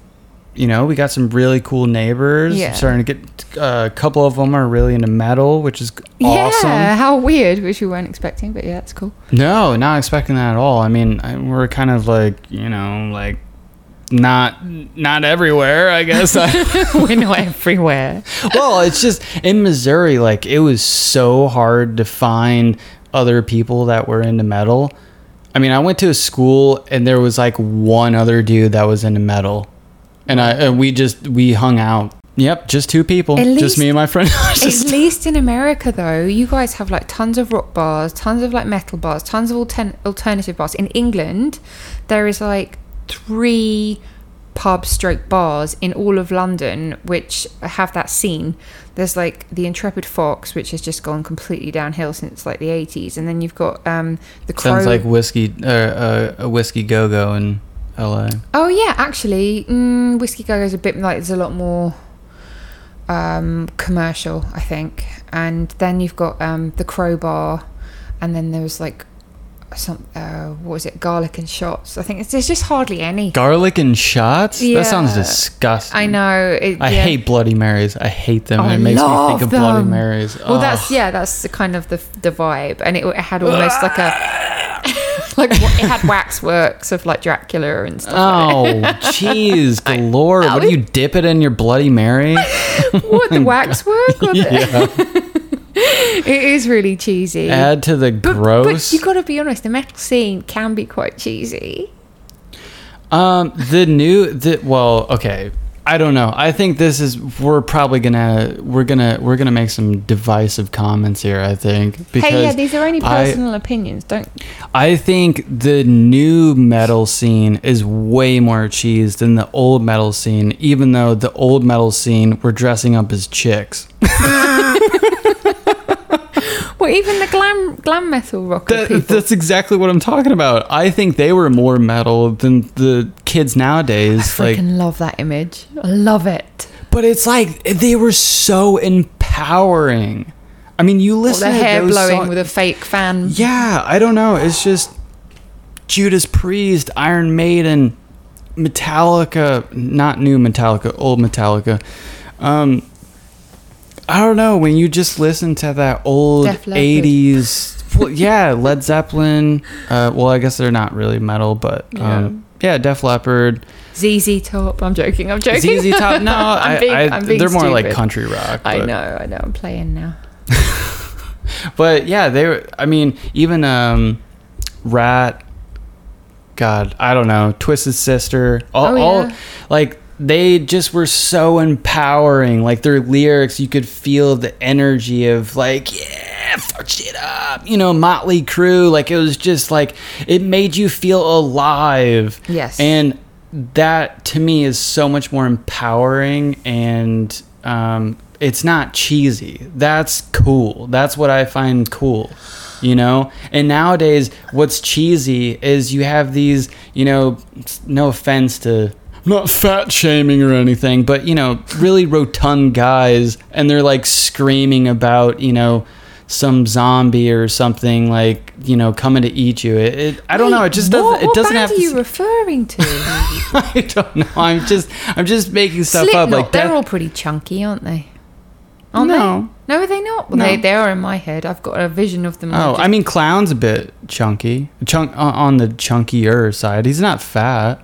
you know, we got some really cool neighbors. Yeah. I'm starting to get uh, a couple of them are really into metal, which is awesome. Yeah, how weird, which we weren't expecting, but yeah, it's cool. No, not expecting that at all. I mean, I, we're kind of like, you know, like, not not everywhere, I guess. We're not everywhere. Well, it's just in Missouri, like, it was so hard to find other people that were into metal. I mean, I went to a school and there was like one other dude that was into metal, and I and we just we hung out. Yep, just two people, at just least, me and my friend. At least in America, though, you guys have like tons of rock bars, tons of like metal bars, tons of altern- alternative bars. In England, there is like three pub stroke bars in all of London which have that scene. There's like the Intrepid Fox, which has just gone completely downhill since like the eighties, and then you've got um the Crow. Sounds like whiskey uh, uh a whiskey go-go in L A. Oh yeah, actually, mm, whiskey go-go is a bit like, there's a lot more um commercial, I think. And then you've got um the Crow bar, and then there was like some uh what was it garlic and shots, I think. It's, there's just hardly any garlic and shots. Yeah. That sounds disgusting. I know it, I yeah. hate Bloody Marys. I hate them. I it makes me think of them. Bloody Marys. Well, oh. that's yeah that's the kind of the the vibe, and it, it had almost like a like it had waxworks of like Dracula and stuff. Oh, jeez, like galore. What do you dip it in your Bloody Mary? What, the waxwork? Yeah. It is really cheesy. Add to the but, gross. But you got to be honest, the metal scene can be quite cheesy. Um, the new, the well, okay. I don't know. I think this is we're probably gonna we're gonna we're gonna make some divisive comments here, I think. Because hey, yeah, these are only personal I, opinions. Don't I think the new metal scene is way more cheese than the old metal scene, even though the old metal scene were dressing up as chicks. Well, even the glam glam metal rocker that, people. That's exactly what I'm talking about. I think they were more metal than the kids nowadays. I freaking like, love that image. I love it. But it's like they were so empowering. I mean, you listen to those hair blowing songs with a fake fan. Yeah, I don't know. It's just Judas Priest, Iron Maiden, Metallica. Not new Metallica, old Metallica. Um... I don't know, when you just listen to that old eighties... Well, yeah, Led Zeppelin. Uh, well, I guess they're not really metal, but... Um, yeah. yeah, Def Leppard. Z Z Top. I'm joking, I'm joking. Z Z Top, no. I'm being, I, I, I'm being they're stupid. More like country rock. But. I know, I know. I'm playing now. But, yeah, they were... I mean, even um, Rat... God, I don't know. Twisted Sister. All, oh, yeah. all Like... They just were so empowering. Like, their lyrics, you could feel the energy of, like, yeah, fuck shit up. You know, Mötley Crüe. Like, it was just, like, it made you feel alive. Yes. And that, to me, is so much more empowering. And um, it's not cheesy. That's cool. That's what I find cool, you know? And nowadays, what's cheesy is you have these, you know, no offense to... not fat shaming or anything, but, you know, really rotund guys, and they're, like, screaming about, you know, some zombie or something, like, you know, coming to eat you. It, it, I don't Wait, know. It just doesn't. What, it what doesn't band have are to you s- referring to? I don't know. I'm just. I'm just making stuff Slipknot, up. Like they're that. all pretty chunky, aren't they? Aren't no. They? No, are they not? Well, no. They, they are in my head. I've got a vision of them. Oh, just- I mean, Clown's a bit chunky. Chunk on the chunkier side. He's not fat.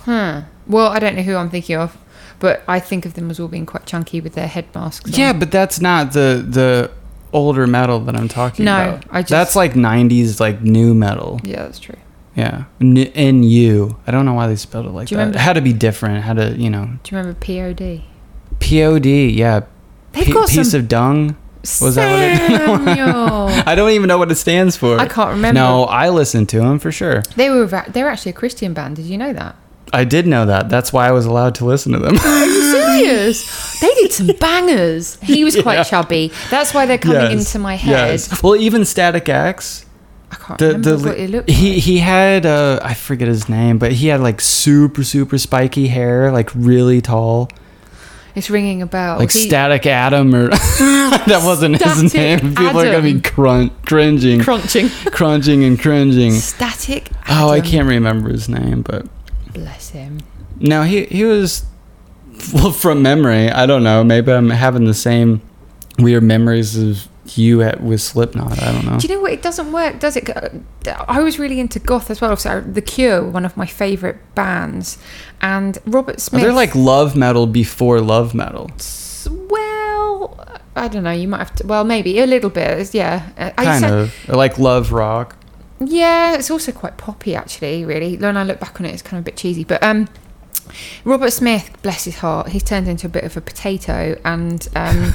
Huh. Well, I don't know who I'm thinking of, but I think of them as all being quite chunky with their head masks on. Yeah, but that's not the the older metal that I'm talking no, about. No, I just... That's like nineties, like, new metal. Yeah, that's true. Yeah. N U. I don't know why they spelled it like that. Remember? It had to be different. How to, you know... Do you remember P O D? P O D, yeah. They've P- got piece some... of dung? Was Samuel. That what it I don't even know what it stands for. I can't remember. No, I listened to them, for sure. They were, they were actually a Christian band. Did you know that? I did know that. That's why I was allowed to listen to them. Are you serious? They did some bangers. He was quite yeah. chubby. That's why they're coming yes. into my head. Yes. Well, even Static X. I can't the, remember the, what he looked he, like. He had, uh, I forget his name, but he had like super, super spiky hair, like really tall. It's ringing a bell. Like he, Static Adam or... that wasn't Static his name. People Adam. are going to be crun- cringing. Crunching. Crunching and cringing. Static Adam. Oh, I can't remember his name, but... Bless him. No, he he was, well, from memory, I don't know. Maybe I'm having the same weird memories of you at, with Slipknot. I don't know. Do you know what? It doesn't work, does it? I was really into goth as well. So The Cure, one of my favourite bands. And Robert Smith. Oh, they're like love metal before love metal. Well, I don't know. You might have to, well, maybe a little bit. Yeah. I kind of. Say, like love rock. Yeah, it's also quite poppy, actually, really. When I look back on it, it's kind of a bit cheesy. But um, Robert Smith, bless his heart, he's turned into a bit of a potato and um,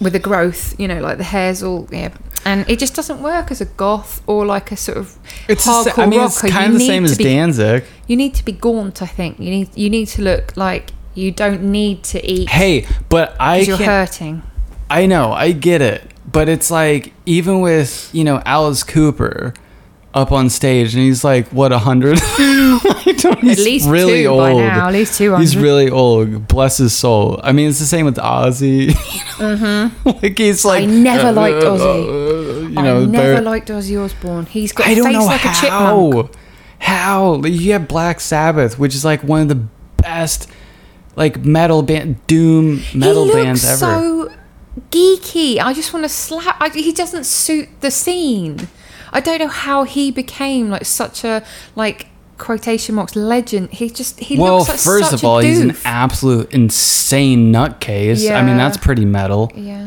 with a growth, you know, like the hair's all... yeah. And it just doesn't work as a goth or like a sort of it's hardcore a, I mean, rocker. It's kind you of the same as be, Danzig. You need to be gaunt, I think. You need you need to look like you don't need to eat. Hey, but I you're hurting. I know, I get it. But it's like, even with, you know, Alice Cooper... up on stage, and he's like, what, a hundred? At least really two old. By now, at least two hundred. He's really old. Bless his soul. I mean, it's the same with Ozzy. Mm-hmm. Like, he's like... I never uh, liked Ozzy. Uh, you know, I never liked Ozzy Osbourne. He's got a face like how. a chipmunk. How? You have Black Sabbath, which is like one of the best like metal band, doom metal he bands looks ever. So geeky. I just want to slap... I, he doesn't suit the scene. I don't know how he became like such a like quotation marks legend. He just he well, looks like such a Well, first of all, doof. He's an absolute insane nutcase. Yeah. I mean, that's pretty metal. Yeah.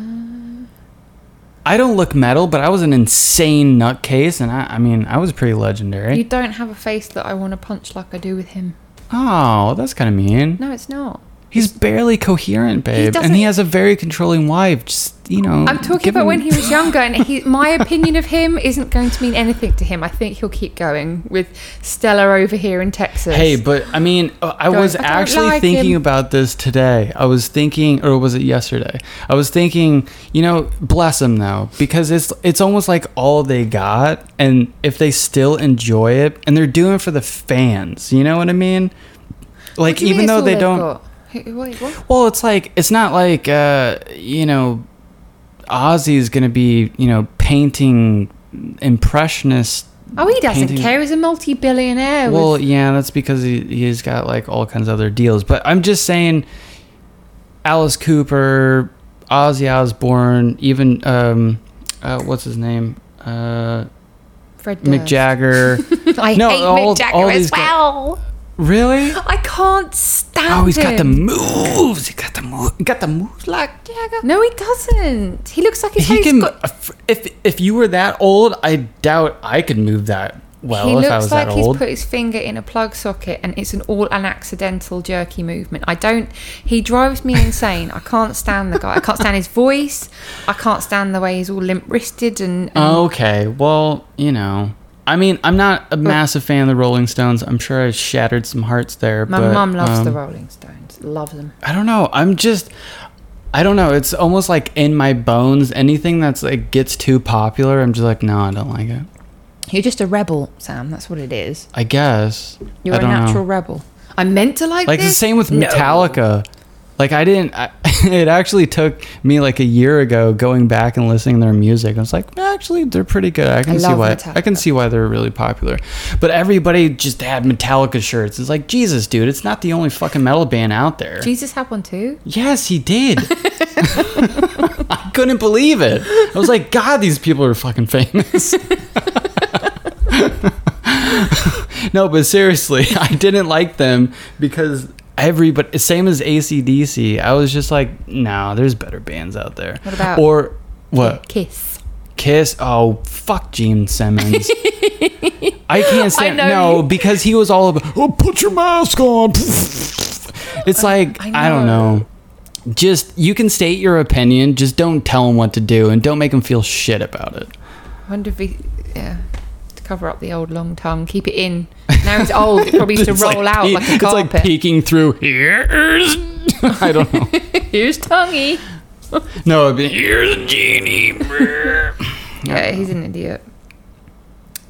I don't look metal, but I was an insane nutcase, and I, I mean, I was pretty legendary. You don't have a face that I want to punch like I do with him. Oh, that's kind of mean. No, it's not. He's barely coherent, babe, he and he has a very controlling wife. Just, you know, I'm talking about him. When he was younger, and he, my opinion of him isn't going to mean anything to him. I think he'll keep going with Stella over here in Texas. Hey, but I mean, I going, was I actually like thinking him. about this today. I was thinking, or was it yesterday? I was thinking, you know, bless him though, because it's it's almost like all they got, and if they still enjoy it, and they're doing it for the fans, you know what I mean? Like, even mean though they don't. Got? Wait, what? Well, it's like, it's not like, uh, you know, Ozzy is going to be, you know, painting impressionist. Oh, he doesn't painting. care. He's a multi-billionaire. Well, with... yeah, that's because he, he's got, like, all kinds of other deals. But I'm just saying, Alice Cooper, Ozzy Osbourne, even, um, uh, what's his name? Uh, Fred Mick Jagger. I no, hate all, Mick Jagger all as well. Guys. Really? I can't stand him. Oh, he's got the moves. He got the moves. Got the moves like Jagger. No, he doesn't. He looks like his he face can, got. If if you were that old, I doubt I could move that well. He if looks I was like that he's old. Put his finger in a plug socket, and it's an all an accidental jerky movement. I don't. He drives me insane. I can't stand the guy. I can't stand his voice. I can't stand the way he's all limp wristed and, and. Okay. Well, you know. I mean, I'm not a massive fan of the Rolling Stones. I'm sure I shattered some hearts there. My but, mom loves um, the Rolling Stones. Loves them. I don't know. I'm just... I don't know. It's almost like in my bones. Anything that's like gets too popular, I'm just like, no, I don't like it. You're just a rebel, Sam. That's what it is. I guess. You're I a natural know. rebel. I meant to like, like this? Like the same with Metallica. No. Like I didn't... I, it actually took me like a year ago going back and listening to their music. I was like, actually, they're pretty good. I can I see why. Metallica. I can see why they're really popular. But everybody just had Metallica shirts. It's like, Jesus, dude, it's not the only fucking metal band out there. Jesus had one too? Yes, he did. I couldn't believe it. I was like, God, these people are fucking famous. No, but seriously, I didn't like them because... Everybody, same as A C D C. I was just like, no, nah, there's better bands out there. What about or what? Kiss. Kiss. Oh, fuck Gene Simmons. I can't stand I no you. because he was all about. Oh, put your mask on. It's like I, I don't know. Just you can state your opinion. Just don't tell him what to do, and don't make him feel shit about it. I wonder if he, yeah. cover up the old long tongue, keep it in. Now he's old, it probably used to roll like, out like a carpet. It's like peeking through here's I don't know here's tonguey. No, it'd be here's a genie. Yeah, he's an idiot.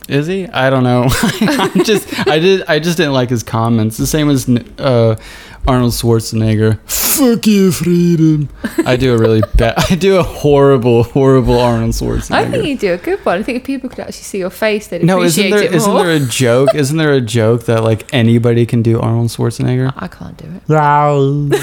Is he? I don't know. I'm just I did I just didn't like his comments, the same as uh Arnold Schwarzenegger. Fuck you, freedom. I do a really bad... I do a horrible, horrible Arnold Schwarzenegger. I think you do a good one. I think if people could actually see your face, they'd no, appreciate isn't there, it more. Isn't there a joke? Isn't there a joke that, like, anybody can do Arnold Schwarzenegger? I can't do it.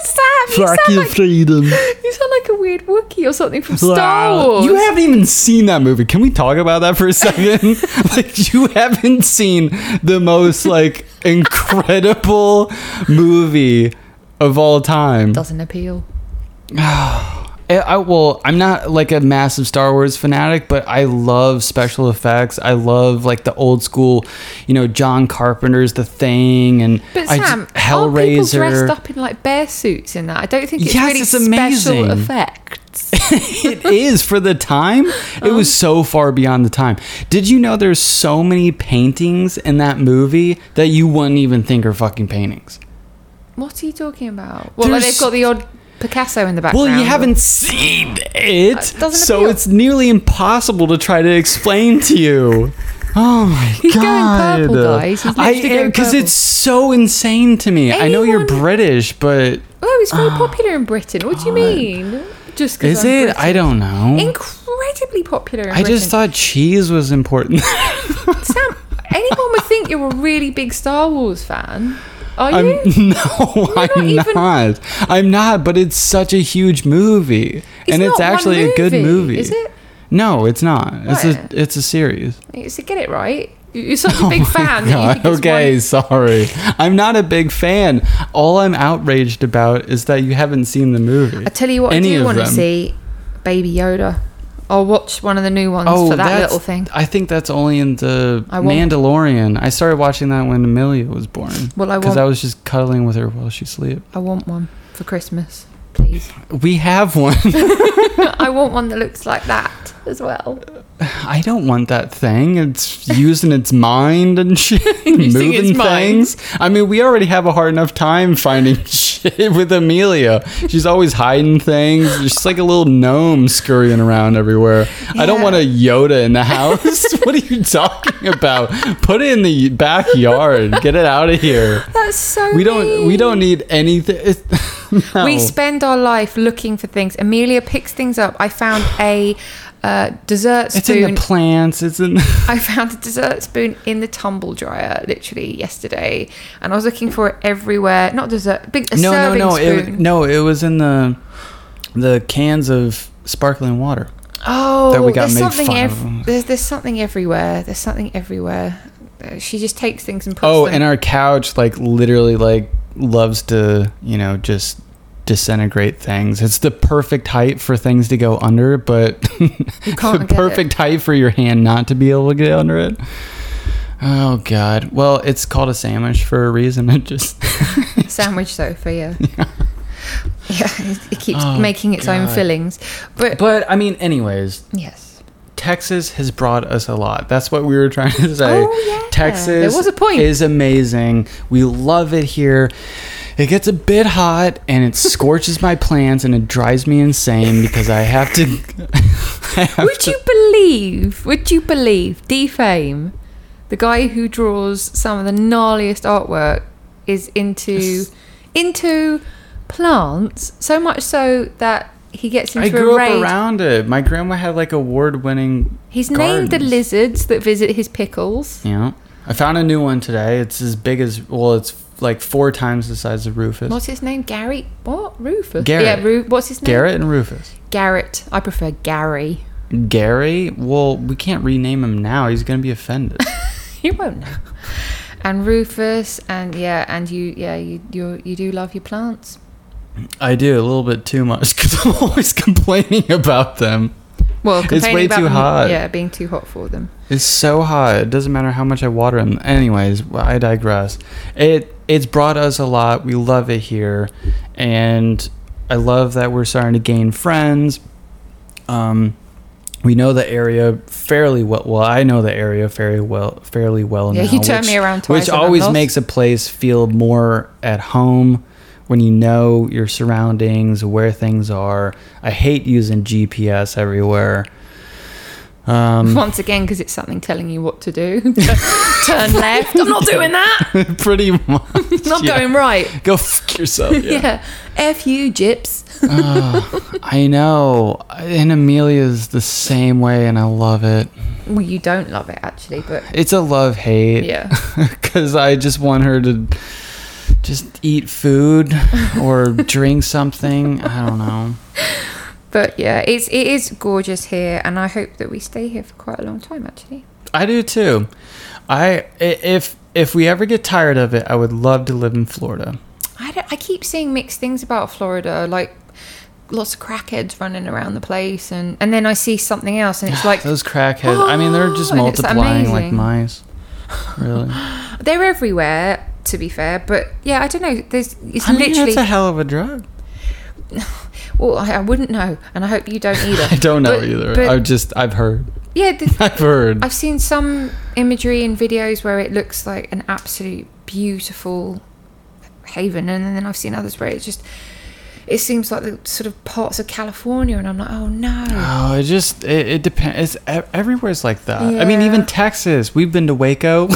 Sam, you Fuck you, like, freedom. You sound like a weird Wookiee or something from Star Wars. You haven't even seen that movie. Can we talk about that for a second? Like, you haven't seen the most, like... incredible movie of all time. Doesn't appeal. I, I well, I'm not like a massive Star Wars fanatic, but I love special effects. I love like the old school, you know, John Carpenter's The Thing and but Sam, I, Hellraiser. Are people dressed up in like bear suits in that? I don't think it's yes, really it's amazing. Special effects. It is for the time. It um, was so far beyond the time. Did you know there's so many paintings in that movie that you wouldn't even think are fucking paintings? What are you talking about? Well, like they've got the odd Picasso in the background. Well, you haven't or... seen it, uh, it so appeal. It's nearly impossible to try to explain to you. Oh my He's god! He's going purple, guys. He's I am because it's so insane to me. Anyone... I know you're British, but oh, it's very uh, popular in Britain. What do you mean? Just is I'm it? British. I don't know. Incredibly popular. In I Britain. just thought cheese was important. Sam, anyone would think you're a really big Star Wars fan. Are I'm, you? No, You're I'm not, even... not. I'm not, but it's such a huge movie. It's and it's actually a good movie. Is it? No, it's not. What? It's a it's a series. So get it right. You're such a big oh fan. That you think okay, one... sorry. I'm not a big fan. All I'm outraged about is that you haven't seen the movie. I tell you what, Any I do want them. to see Baby Yoda. Or watch one of the new ones oh, for that little thing. I think that's only in the I Mandalorian. I started watching that when Amelia was born. Well, I want... Because I was just cuddling with her while she slept. I want one for Christmas, please. We have one. I want one that looks like that as well. I don't want that thing. It's using its mind and shit. Using moving its things. Mind. I mean, we already have a hard enough time finding shit with Amelia. She's always hiding things. She's like a little gnome scurrying around everywhere. Yeah. I don't want a Yoda in the house. What are you talking about? Put it in the backyard. Get it out of here. That's so We mean. don't we don't need anything. No. We spend our life looking for things. Amelia picks things up. I found a Uh, dessert spoon. It's in the plants. It's in. I found a dessert spoon in the tumble dryer literally yesterday, and I was looking for it everywhere. Not dessert, big a no, serving no, no, spoon. It, no, it was in the the cans of sparkling water. Oh, that we got there's made something. Fun ev- of. There's there's something everywhere. There's something everywhere. She just takes things and puts oh, them. And our couch like literally like loves to you know just. disintegrate things. It's the perfect height for things to go under, but the perfect height for your hand not to be able to get under it. Oh god. Well, it's called a sandwich for a reason. It just sandwich sofa. Yeah. Yeah. Yeah, it keeps oh, making its god. own fillings. But but I mean, anyways. Yes. Texas has brought us a lot. That's what we were trying to say. Oh, yeah. Texas there was a point. Is amazing. We love it here. It gets a bit hot and it scorches my plants and it drives me insane because I have to. I have would to, you believe? Would you believe? Defame, the guy who draws some of the gnarliest artwork, is into into plants so much so that. He gets into I grew a raid. up around it. My grandma had like award-winning. He's gardens. Named the lizards that visit his pickles. Yeah, I found a new one today. It's as big as well. It's like four times the size of Rufus. What's his name? Gary? What? Rufus? Garrett. Yeah. Ru- what's his name? Garrett and Rufus. Garrett. I prefer Gary. Gary? Well, we can't rename him now. He's gonna be offended. He won't know. And Rufus, and yeah, and you, yeah, you, you, you do love your plants. I do a little bit too much because I'm always complaining about them. Well, complaining it's way about too them, hot. Yeah, being too hot for them. It's so hot. It doesn't matter how much I water them. Anyways, I digress. It it's brought us a lot. We love it here, and I love that we're starting to gain friends. Um, we know the area fairly well. Well, I know the area fairly well. Fairly well. Yeah, now, you turn which, me around twice, which always makes a place feel more at home. When you know your surroundings, where things are. I hate using G P S everywhere. Um, Once again, because it's something telling you what to do. Turn left. I'm not doing that. Pretty much. Not yeah. going right. Go f*** yourself. Yeah. yeah. F you, gyps. oh, I know. And Amelia's the same way, and I love it. Well, you don't love it, actually. But it's a love-hate. Yeah. Because I just want her to... just eat food or drink something. I don't know. But yeah, it's it is gorgeous here, and I hope that we stay here for quite a long time. Actually, I do too. I if if we ever get tired of it, I would love to live in Florida. I don't, I keep seeing mixed things about Florida, like lots of crackheads running around the place, and and then I see something else, and it's like those crackheads. Oh, I mean, they're just multiplying like mice. Really, they're everywhere. To be fair, but yeah, I don't know. There's it's I mean, literally that's a hell of a drug. Well, I, I wouldn't know, and I hope you don't either. I don't know but, either. I've just I've heard. Yeah, the, I've heard. I've seen some imagery and videos where it looks like an absolute beautiful haven, and then I've seen others where it's just it seems like the sort of parts of California, and I'm like, oh no. Oh, it just it, it depends. It's everywhere's like that. Yeah. I mean, even Texas. We've been to Waco.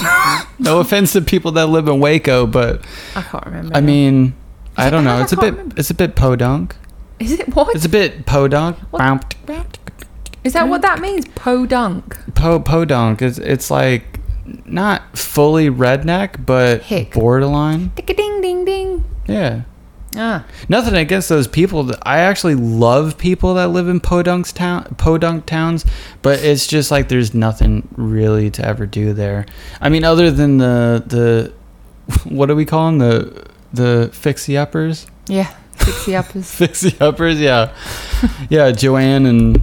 No offense to people that live in Waco, but I can't remember. I mean, Is I don't know. It's I a bit. Remember. It's a bit podunk. Is it what? It's a bit podunk. What? Is that what that means? Podunk. Po podunk. It's it's like not fully redneck, but Hick. borderline. Ding ding ding ding. Yeah. Ah. Nothing against those people. I actually love people that live in Podunk's town, Podunk towns, but it's just like there's nothing really to ever do there. I mean, other than the the what do we call them? The the fixie uppers. Yeah, fixie uppers. Fixie uppers. Yeah, yeah. Joanne and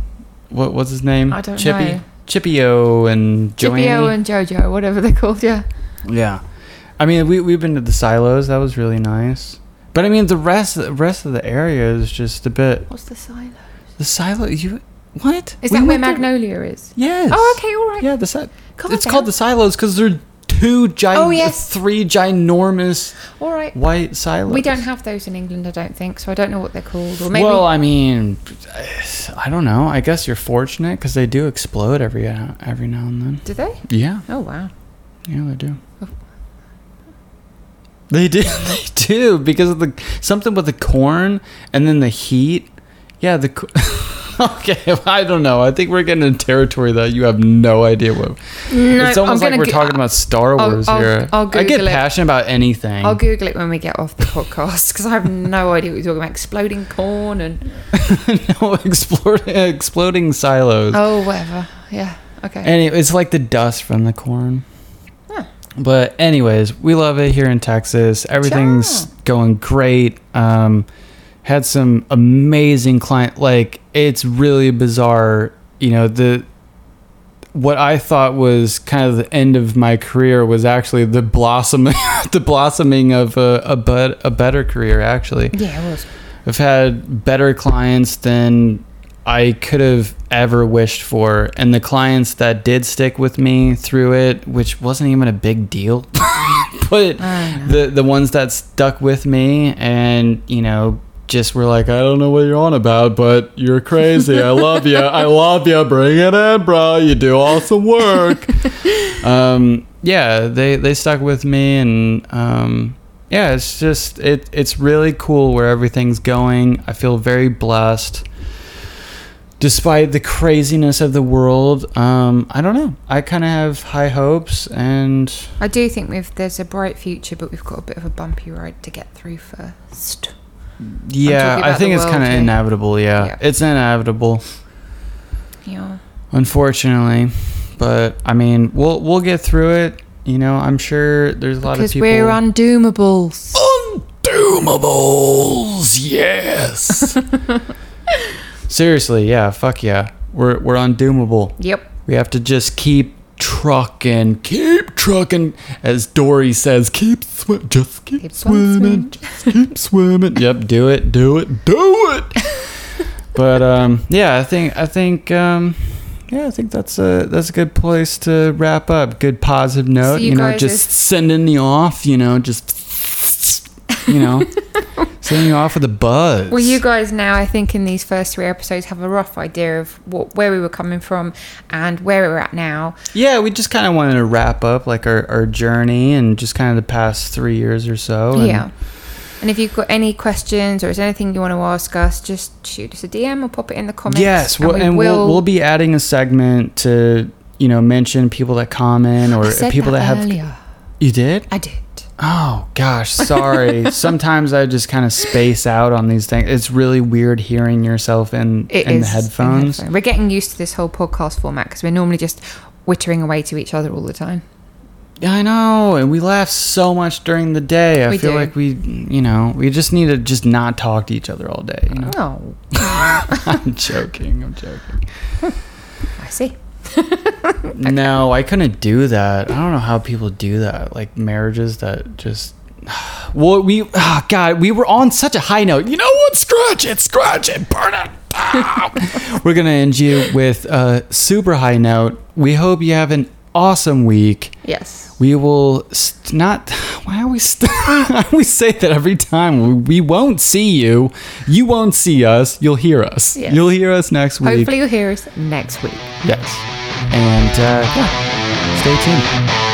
what was his name? I don't Chippy, know. Chippio and Joanne. Chippio and Jojo, whatever they're called, yeah. Yeah. I mean, we, we've been to the silos. That was really nice. But, I mean, the rest, the rest of the area is just a bit... What's the silos? The silo... You, what? Is that we where Magnolia to... is? Yes. Oh, okay, all right. Yeah, the si- It's down. Called the silos because they're... Two gi- oh, yes. Three ginormous all right. white silos. We don't have those in England, I don't think, so I don't know what they're called. Or maybe well, I mean, I don't know. I guess you're fortunate because they do explode every every now and then. Do they? Yeah. Oh, wow. Yeah, they do. Oh. They do. They do because of the something with the corn and then the heat. Yeah, the... Okay, I don't know. I think we're getting in territory that you have no idea what. No, it's almost like we're go- talking about Star Wars I'll, I'll, here. I'll I get it. passionate about anything. I'll Google it when we get off the podcast because I have no idea what you're talking about. Exploding corn and no exploding exploding silos. Oh, whatever. Yeah. Okay. Anyway, it's like the dust from the corn. Huh. But anyways, we love it here in Texas. Everything's sure. going great. Um, had some amazing client. Like. It's really bizarre, you know, the what I thought was kind of the end of my career was actually the blossoming, the blossoming of a, a, but, a better career, actually. Yeah, it was. I've had better clients than I could have ever wished for. And the clients that did stick with me through it, which wasn't even a big deal, but the, the ones that stuck with me and, you know, just were like, I don't know what you're on about, but you're crazy. I love you. I love you. Bring it in, bro. You do awesome work. um, yeah, they, they stuck with me. And um, yeah, it's just, it it's really cool where everything's going. I feel very blessed. Despite the craziness of the world, um, I don't know. I kind of have high hopes, and... I do think we've there's a bright future, but we've got a bit of a bumpy road to get through first. Yeah, I think it's kind of inevitable. Yeah. yeah, it's inevitable. Yeah. Unfortunately, but I mean, we'll we'll get through it. You know, I'm sure there's a lot because of people. Because we're undoomables. Undoomables, yes. Seriously, yeah, fuck yeah, we're we're undoomable. Yep. We have to just keep trucking, keep trucking, as Dory says, keep swim, just keep, keep swimming, swimming. Just keep swimming. Yep, do it, do it, do it. But um, yeah, I think I think um, yeah, I think that's a that's a good place to wrap up. Good positive note, so you, you know, just are... sending you off, you know, just you know, sending you off with a buzz. Well, you guys now, I think in these first three episodes, have a rough idea of what where we were coming from and where we're at now. Yeah, we just kind of wanted to wrap up like our, our journey and just kind of the past three years or so. And yeah. And if you've got any questions or is anything you want to ask us, just shoot us a D M or pop it in the comments. Yes, well, and, we and will... we'll we'll be adding a segment to, you know, mention people that comment or I said people that, that have. Earlier. You did? I did. Oh, gosh, sorry. Sometimes I just kind of space out on these things. It's really weird hearing yourself in, in the headphones. We're getting used to this whole podcast format because we're normally just wittering away to each other all the time. I know, and we laugh so much during the day. I we feel do. like we, you know, we just need to just not talk to each other all day. You know? No. I'm joking, I'm joking. I see. Okay. No, I couldn't do that. I don't know how people do that. Like marriages that just well, we oh God, we were on such a high note. You know what? Scratch it, scratch it, burn it. Ah. We're gonna end you with a super high note. We hope you have an awesome week. Yes. We will st- not. Why are we? St- I always say that every time. We won't see you. You won't see us. You'll hear us. Yes. You'll hear us next week. Hopefully, you'll hear us next week. Yes. And uh, yeah, stay tuned.